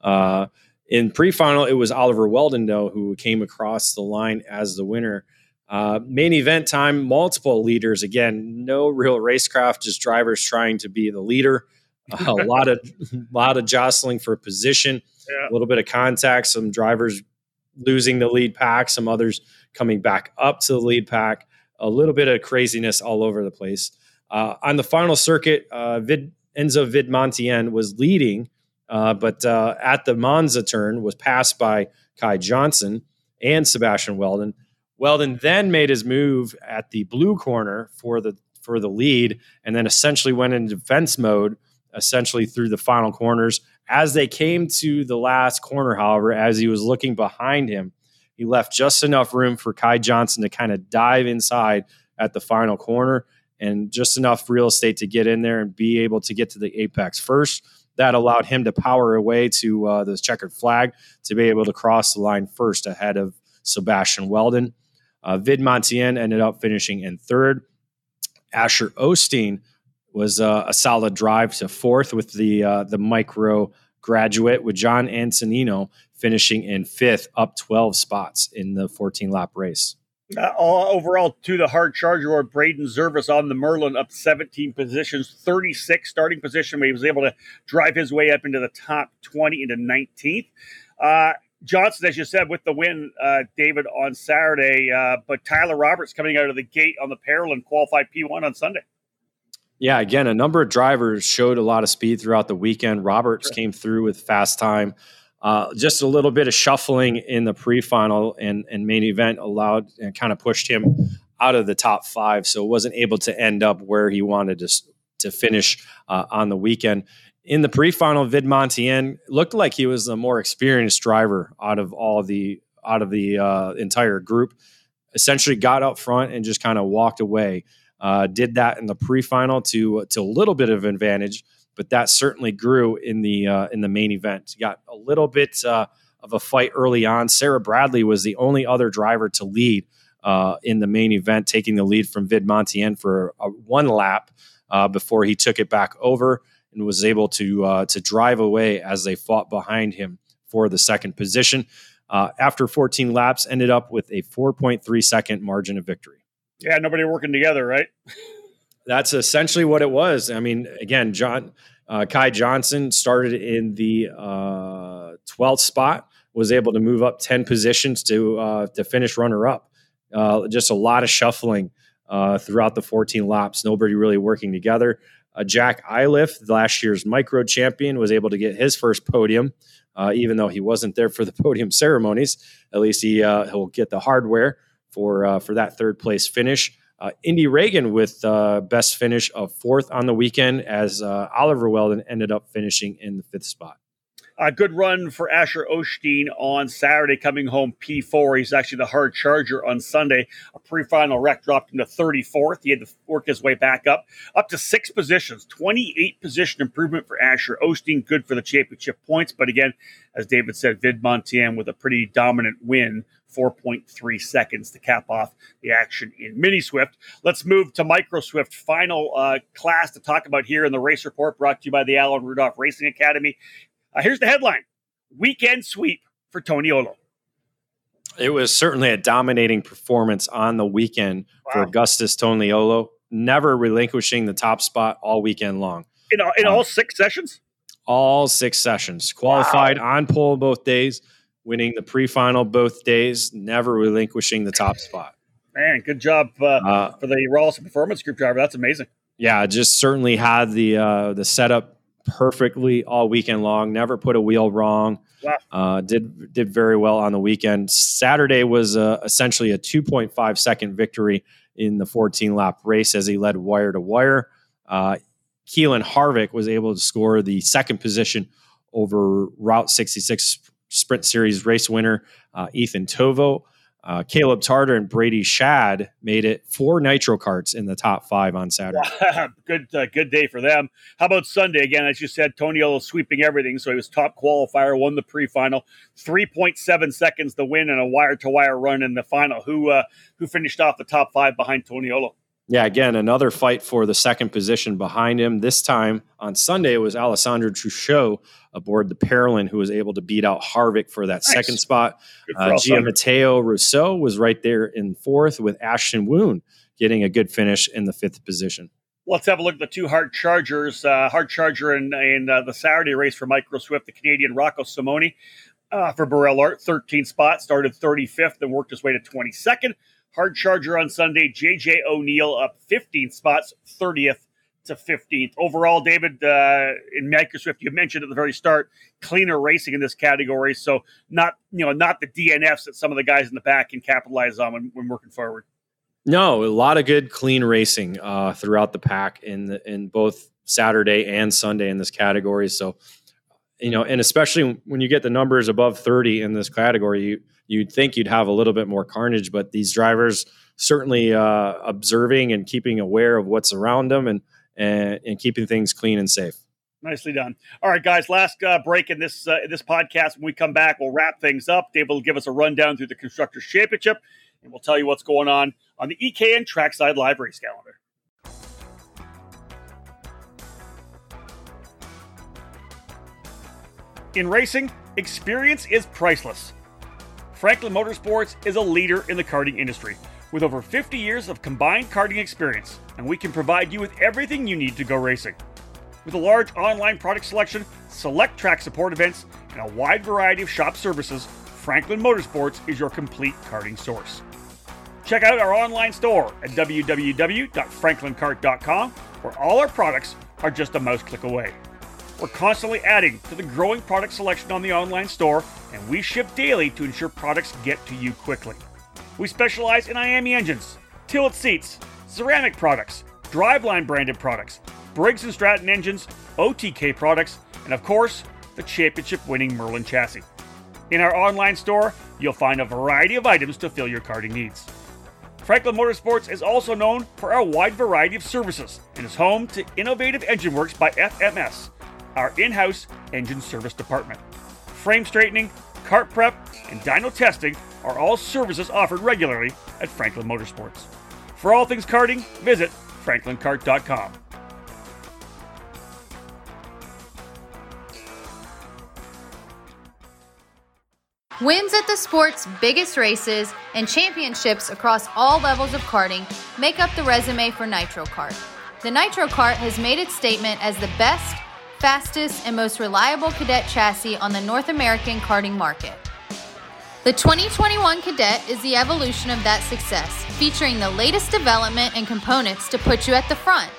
Uh, in pre-final, it was Oliver Weldon, though, who came across the line as the winner. Uh, main event time, multiple leaders. Again, no real racecraft, just drivers trying to be the leader. Uh, a lot of lot of jostling for position, yeah. A little bit of contact, some drivers losing the lead pack, some others coming back up to the lead pack. A little bit of craziness all over the place. Uh, on the final circuit, uh, Vid, Enzo Vidmontien was leading, uh, but uh, at the Monza turn was passed by Kai Johnson and Sebastian Weldon. Weldon then made his move at the blue corner for the for the lead, and then essentially went into defense mode, essentially through the final corners. As they came to the last corner, however, as he was looking behind him, he left just enough room for Kai Johnson to kind of dive inside at the final corner, and just enough real estate to get in there and be able to get to the apex first. That allowed him to power away to uh, the checkered flag to be able to cross the line first ahead of Sebastian Weldon. Uh, Vidmontien ended up finishing in third. Asher Osteen was uh, a solid drive to fourth with the uh, the micro graduate, with John Antonino finishing in fifth, up twelve spots in the fourteen-lap race. Uh, overall, to the hard charger or Braden Zervis on the Merlin, up seventeen positions, thirty-six starting position, where he was able to drive his way up into the top twenty, into nineteenth. Uh, Johnson, as you said, with the win, uh, David, on Saturday. Uh, but Tyler Roberts coming out of the gate on the Parolin qualified P one on Sunday. Yeah, again, a number of drivers showed a lot of speed throughout the weekend. Roberts sure. came through with fast time. Uh, just a little bit of shuffling in the pre-final and, and main event allowed and kind of pushed him out of the top five. So wasn't able to end up where he wanted to, to finish uh, on the weekend. In the pre-final, Vidmontien looked like he was the more experienced driver out of all the out of the uh, entire group. Essentially got out front and just kind of walked away. Uh, did that in the pre-final to to a little bit of advantage, but that certainly grew in the uh, in the main event. Got a little bit uh, of a fight early on. Sarah Bradley was the only other driver to lead uh, in the main event, taking the lead from Vidmontien for a, one lap uh, before he took it back over and was able to uh, to drive away as they fought behind him for the second position. Uh, after fourteen laps, ended up with a four point three second margin of victory. Yeah, nobody working together, right? That's essentially what it was. I mean, again, John uh, Kai Johnson started in the uh, twelfth spot, was able to move up ten positions to uh, to finish runner-up. Uh, just a lot of shuffling uh, throughout the fourteen laps. Nobody really working together. Uh, Jack Iliff, last year's micro champion, was able to get his first podium. Uh, even though he wasn't there for the podium ceremonies, at least he uh, he'll get the hardware for uh, for that third place finish. Uh, Indy Reagan with uh, best finish of fourth on the weekend, as uh, Oliver Weldon ended up finishing in the fifth spot. A good run for Asher Osteen on Saturday, coming home P four. He's actually the hard charger on Sunday. A pre-final wreck dropped him to thirty-fourth. He had to work his way back up, up to six positions, twenty-eight position improvement for Asher Osteen. Good for the championship points. But again, as David said, Vidmontien with a pretty dominant win, four point three seconds to cap off the action in Mini Swift. Let's move to Micro Swift, final uh, class to talk about here in the Race Report, brought to you by the Allen Rudolph Racing Academy. Uh, here's the headline: weekend sweep for Toniolo. It was certainly a dominating performance on the weekend wow. for Augustus Toniolo, never relinquishing the top spot all weekend long. In, all, in um, all six sessions? All six sessions. Qualified wow. on pole both days, winning the pre-final both days, never relinquishing the top spot. Man, good job uh, uh, for the Rawls Performance Group driver. That's amazing. Yeah, just certainly had the uh, the setup perfectly all weekend long, never put a wheel wrong. Wow. Uh, did did very well on the weekend. Saturday was uh, essentially a two point five second victory in the fourteen lap race as he led wire to wire. Uh, Keelan Harvick was able to score the second position over Route sixty-six Sprint Series race winner uh, Ethan Tovo. Uh, Caleb Tarter and Brady Shad made it four Nitro Karts in the top five on Saturday. Wow, good uh, good day for them. How about Sunday? Again, as you said, Toniolo sweeping everything. So he was top qualifier, won the pre-final, three point seven seconds to win, and a wire-to-wire run in the final. Who uh, who finished off the top five behind Toniolo? Yeah, again, another fight for the second position behind him. This time on Sunday, it was Alessandro Truchot aboard the Parolin, who was able to beat out Harvick for that nice. second spot. Uh, Giammatteo Rousseau was right there in fourth, with Ashton Woon getting a good finish in the fifth position. Let's have a look at the two hard chargers. Uh, hard charger in, in uh, the Saturday race for Micro Swift, the Canadian Rocco Simoni uh, for Burrell Art, thirteen spot, started thirty-fifth and worked his way to twenty-second. Hard charger on Sunday, J J O'Neill up fifteen spots, thirtieth to fifteenth. Overall, David, uh, in Micro Swift, you mentioned at the very start, cleaner racing in this category. So not, you know, not the D N Fs that some of the guys in the back can capitalize on when, when working forward. No, a lot of good clean racing uh, throughout the pack in the, in both Saturday and Sunday in this category. So, you know, and especially when you get the numbers above thirty in this category, you, you'd think you'd have a little bit more carnage, but these drivers certainly uh, observing and keeping aware of what's around them and, and, and keeping things clean and safe. Nicely done. All right, guys, last uh, break in this uh, this podcast. When we come back, we'll wrap things up. Dave will give us a rundown through the Constructors' Championship, and we'll tell you what's going on on the E K N Trackside Live Race Calendar. In racing, experience is priceless. Franklin Motorsports is a leader in the karting industry with over fifty years of combined karting experience, and we can provide you with everything you need to go racing. With a large online product selection, select track support events, and a wide variety of shop services, Franklin Motorsports is your complete karting source. Check out our online store at w w w dot franklin kart dot com, where all our products are just a mouse click away. We're constantly adding to the growing product selection on the online store, and we ship daily to ensure products get to you quickly. We specialize in I A M E engines, tilt seats, ceramic products, driveline branded products, Briggs and Stratton engines, O T K products, and of course, the championship-winning Merlin chassis. In our online store, you'll find a variety of items to fill your karting needs. Franklin Motorsports is also known for our wide variety of services and is home to Innovative Engine Works by F M S, our in-house engine service department. Frame straightening, kart prep, and dyno testing are all services offered regularly at Franklin Motorsports. For all things karting, visit franklin kart dot com. Wins at the sport's biggest races and championships across all levels of karting make up the resume for Nitro Kart. The Nitro Kart has made its statement as the best, fastest, and most reliable cadet chassis on the North American karting market. The twenty twenty-one Cadet is the evolution of that success, featuring the latest development and components to put you at the front.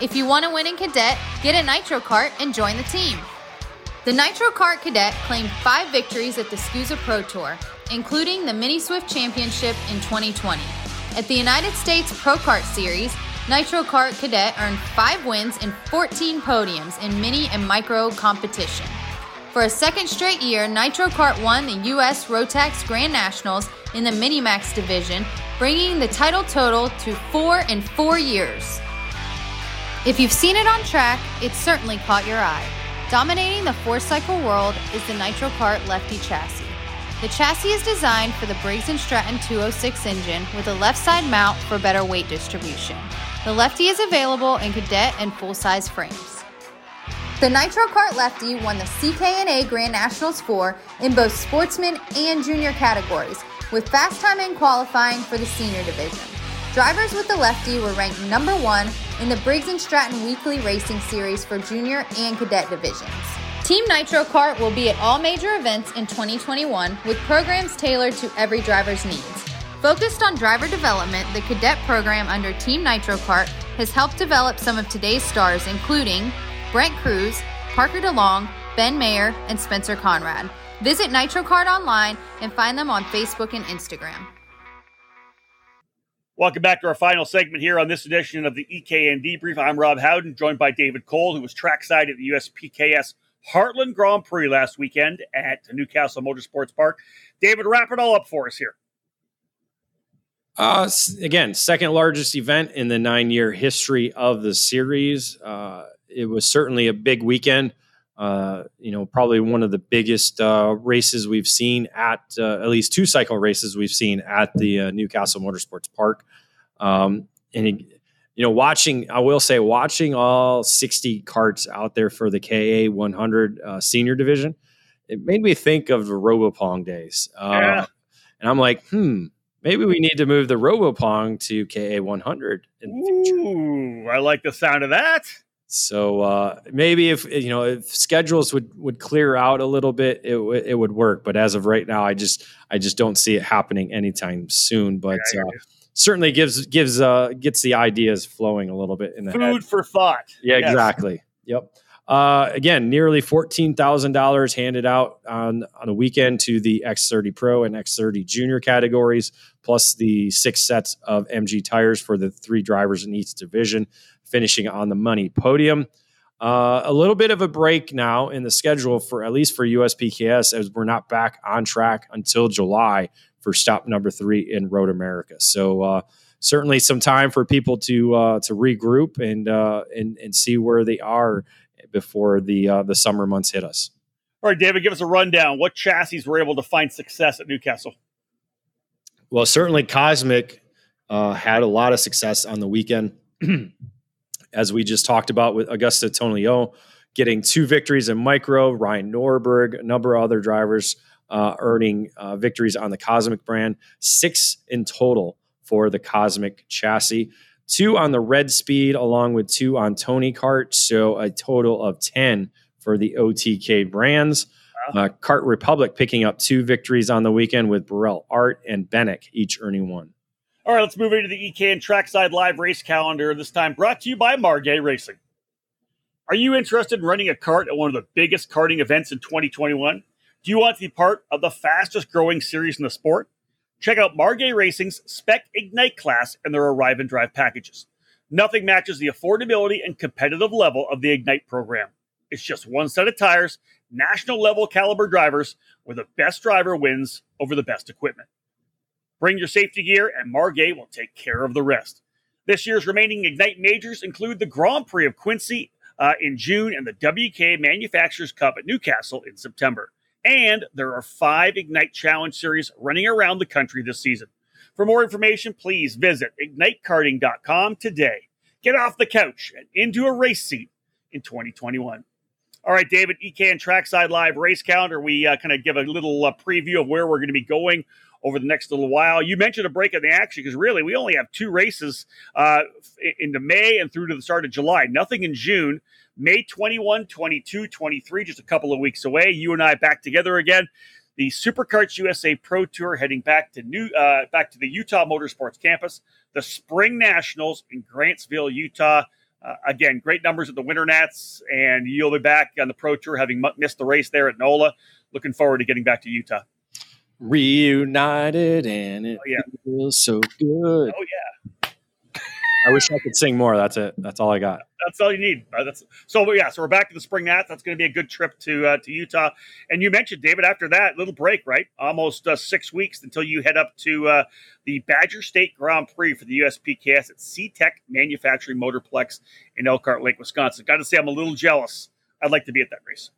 If you want to win in Cadet, get a Nitro Kart and join the team. The Nitro Kart Cadet claimed five victories at the SKUSA Pro Tour, including the Mini Swift Championship in twenty twenty. At the United States Pro Kart Series, Nitro Kart Cadet earned five wins and fourteen podiums in mini and micro competition. For a second straight year, Nitro Kart won the U S Rotax Grand Nationals in the Minimax division, bringing the title total to four in four years. If you've seen it on track, it certainly caught your eye. Dominating the four-cycle world is the Nitro Kart Lefty chassis. The chassis is designed for the Briggs and Stratton two oh six engine with a left-side mount for better weight distribution. The Lefty is available in cadet and full-size frames. The Nitro Kart Lefty won the C K N A Grand Nationals four in both sportsman and junior categories, with fast time in qualifying for the senior division. Drivers with the Lefty were ranked number one in the Briggs and Stratton Weekly Racing Series for junior and cadet divisions. Team Nitro Kart will be at all major events in twenty twenty-one with programs tailored to every driver's needs. Focused on driver development, the cadet program under Team Nitro Kart has helped develop some of today's stars, including Brent Cruz, Parker DeLong, Ben Mayer, and Spencer Conrad. Visit Nitro Kart online and find them on Facebook and Instagram. Welcome back to our final segment here on this edition of the E K N Debrief. I'm Rob Howden, joined by David Cole, who was trackside at the U S P K S Heartland Grand Prix last weekend at Newcastle Motorsports Park. David, wrap it all up for us here. Uh, again, second largest event in the nine-year history of the series. Uh, it was certainly a big weekend. Uh, you know, probably one of the biggest uh, races we've seen at uh, at least two cycle races we've seen at the uh, Newcastle Motorsports Park. Um, and, it, you know, watching, I will say watching all sixty karts out there for the K A one hundred uh, senior division, it made me think of the Robopong days. Uh, yeah. And I'm like, hmm, maybe we need to move the Robopong to K A one hundred in the future. Ooh, I like the sound of that. So uh, maybe if, you know, if schedules would, would clear out a little bit, it w- it would work. But as of right now, I just I just don't see it happening anytime soon. But yeah, uh, certainly gives gives uh, gets the ideas flowing a little bit in the food head. For thought. Yeah, yes. Exactly. Yep. Uh, again, nearly fourteen thousand dollars handed out on on a weekend to the X thirty Pro and X thirty Junior categories, plus the six sets of M G tires for the three drivers in each division, finishing on the money podium. Uh, a little bit of a break now in the schedule for at least for U S P K S, as we're not back on track until July for stop number three in Road America. So uh, certainly some time for people to uh, to regroup and uh, and and see where they are before the uh, the summer months hit us. All right, David, give us a rundown. What chassis were able to find success at Newcastle? Well, certainly Cosmic uh, had a lot of success on the weekend, as we just talked about with Augusto Tonello getting two victories in micro, Ryan Norberg, a number of other drivers uh, earning uh, victories on the Cosmic brand, six in total for the Cosmic chassis. Two on the Red Speed, along with two on Tony Kart, so a total of ten for the O T K brands. Wow. Uh, Kart Republic picking up two victories on the weekend with Burrell Art and Bennick each earning one. All right, let's move into the E K N Trackside Live race calendar, this time brought to you by Margay Racing. Are you interested in running a kart at one of the biggest karting events in twenty twenty-one? Do you want to be part of the fastest growing series in the sport? Check out Margay Racing's Spec Ignite class and their Arrive and Drive packages. Nothing matches the affordability and competitive level of the Ignite program. It's just one set of tires, national level caliber drivers, where the best driver wins over the best equipment. Bring your safety gear and Margay will take care of the rest. This year's remaining Ignite majors include the Grand Prix of Quincy Uh, in June, and the W K Manufacturers Cup at Newcastle in September. And there are five Ignite Challenge Series running around the country this season. For more information, please visit ignite karting dot com today. Get off the couch and into a race seat in twenty twenty-one. All right, David, E K N Trackside Live race calendar. We uh, kind of give a little uh, preview of where we're going to be going over the next little while. You mentioned a break in the action because really we only have two races uh, into May and through to the start of July. Nothing in June. May twenty-first, twenty-second, twenty-third, just a couple of weeks away. You and I back together again. The Superkarts U S A Pro Tour heading back to new uh, back to the Utah Motorsports Campus. The Spring Nationals in Grantsville, Utah. Uh, again, great numbers at the Winter Nats, and you'll be back on the Pro Tour having missed the race there at NOLA. Looking forward to getting back to Utah. Reunited and it oh, yeah. feels so good. Oh yeah! I wish I could sing more. That's it. That's all I got. That's all you need. That's so yeah. So we're back to the Spring Nats. That's going to be a good trip to uh, to Utah. And you mentioned, David, after that little break, right? Almost uh, six weeks until you head up to uh, the Badger State Grand Prix for the U S P K S at C-Tech Manufacturing Motorplex in Elkhart Lake, Wisconsin. Got to say, I'm a little jealous. I'd like to be at that race.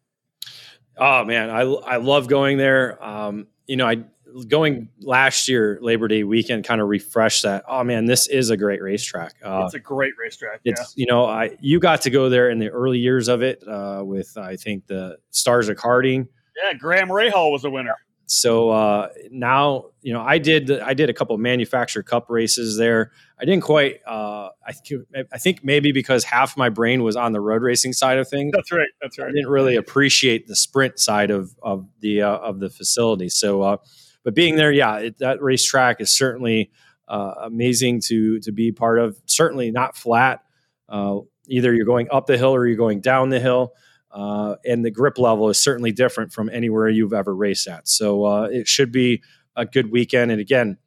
Oh man, I I love going there. Um, You know, I going last year, Labor Day weekend kind of refreshed that. Oh, man, this is a great racetrack. Uh, it's a great racetrack. It's, yeah. You know, I you got to go there in the early years of it uh, with, I think, the Stars of Karting. Yeah, Graham Rahal was the winner. So uh, now, you know, I did I did a couple of Manufacturer Cup races there. I didn't quite. Uh, I, th- I think maybe because half my brain was on the road racing side of things. That's right. That's right. I didn't really appreciate the sprint side of of the uh, of the facility. So, uh, but being there, yeah, it, that racetrack is certainly uh, amazing to to be part of. Certainly not flat. Uh, either you're going up the hill or you're going down the hill. Uh, and the grip level is certainly different from anywhere you've ever raced at. So uh, it should be a good weekend. And again,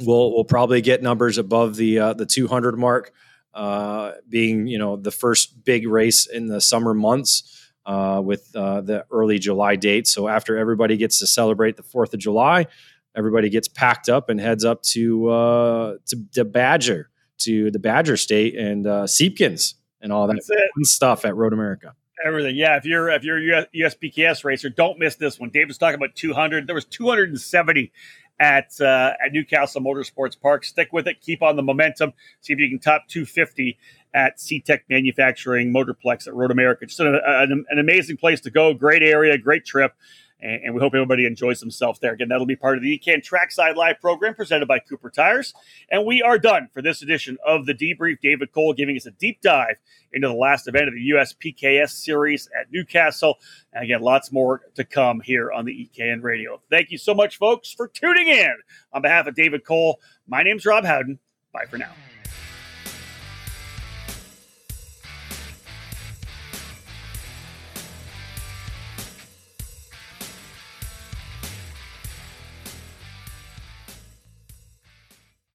we'll we'll probably get numbers above the uh, the two hundred mark, uh, being you know the first big race in the summer months uh, with uh, the early July date. So after everybody gets to celebrate the Fourth of July, everybody gets packed up and heads up to uh, to the Badger, to the Badger State and uh, Seepkins and all that fun stuff at Road America. Everything, yeah. If you're if you're a U S P K S racer, don't miss this one. Dave was talking about two hundred. There was two hundred seventy at uh, at Newcastle Motorsports Park. Stick with it. Keep on the momentum. See if you can top two fifty at C-Tech Manufacturing Motorplex at Road America. Just an, an, an amazing place to go. Great area. Great trip. And, and we hope everybody enjoys themselves there. Again, that'll be part of the E K N Trackside Live program presented by Cooper Tires. And we are done for this edition of The Debrief. David Cole giving us a deep dive into the last event of the U S P K S series at Newcastle. And again, lots more to come here on the E K N Radio. Thank you so much, folks, for tuning in. On behalf of David Cole, my name's Rob Howden. Bye for now.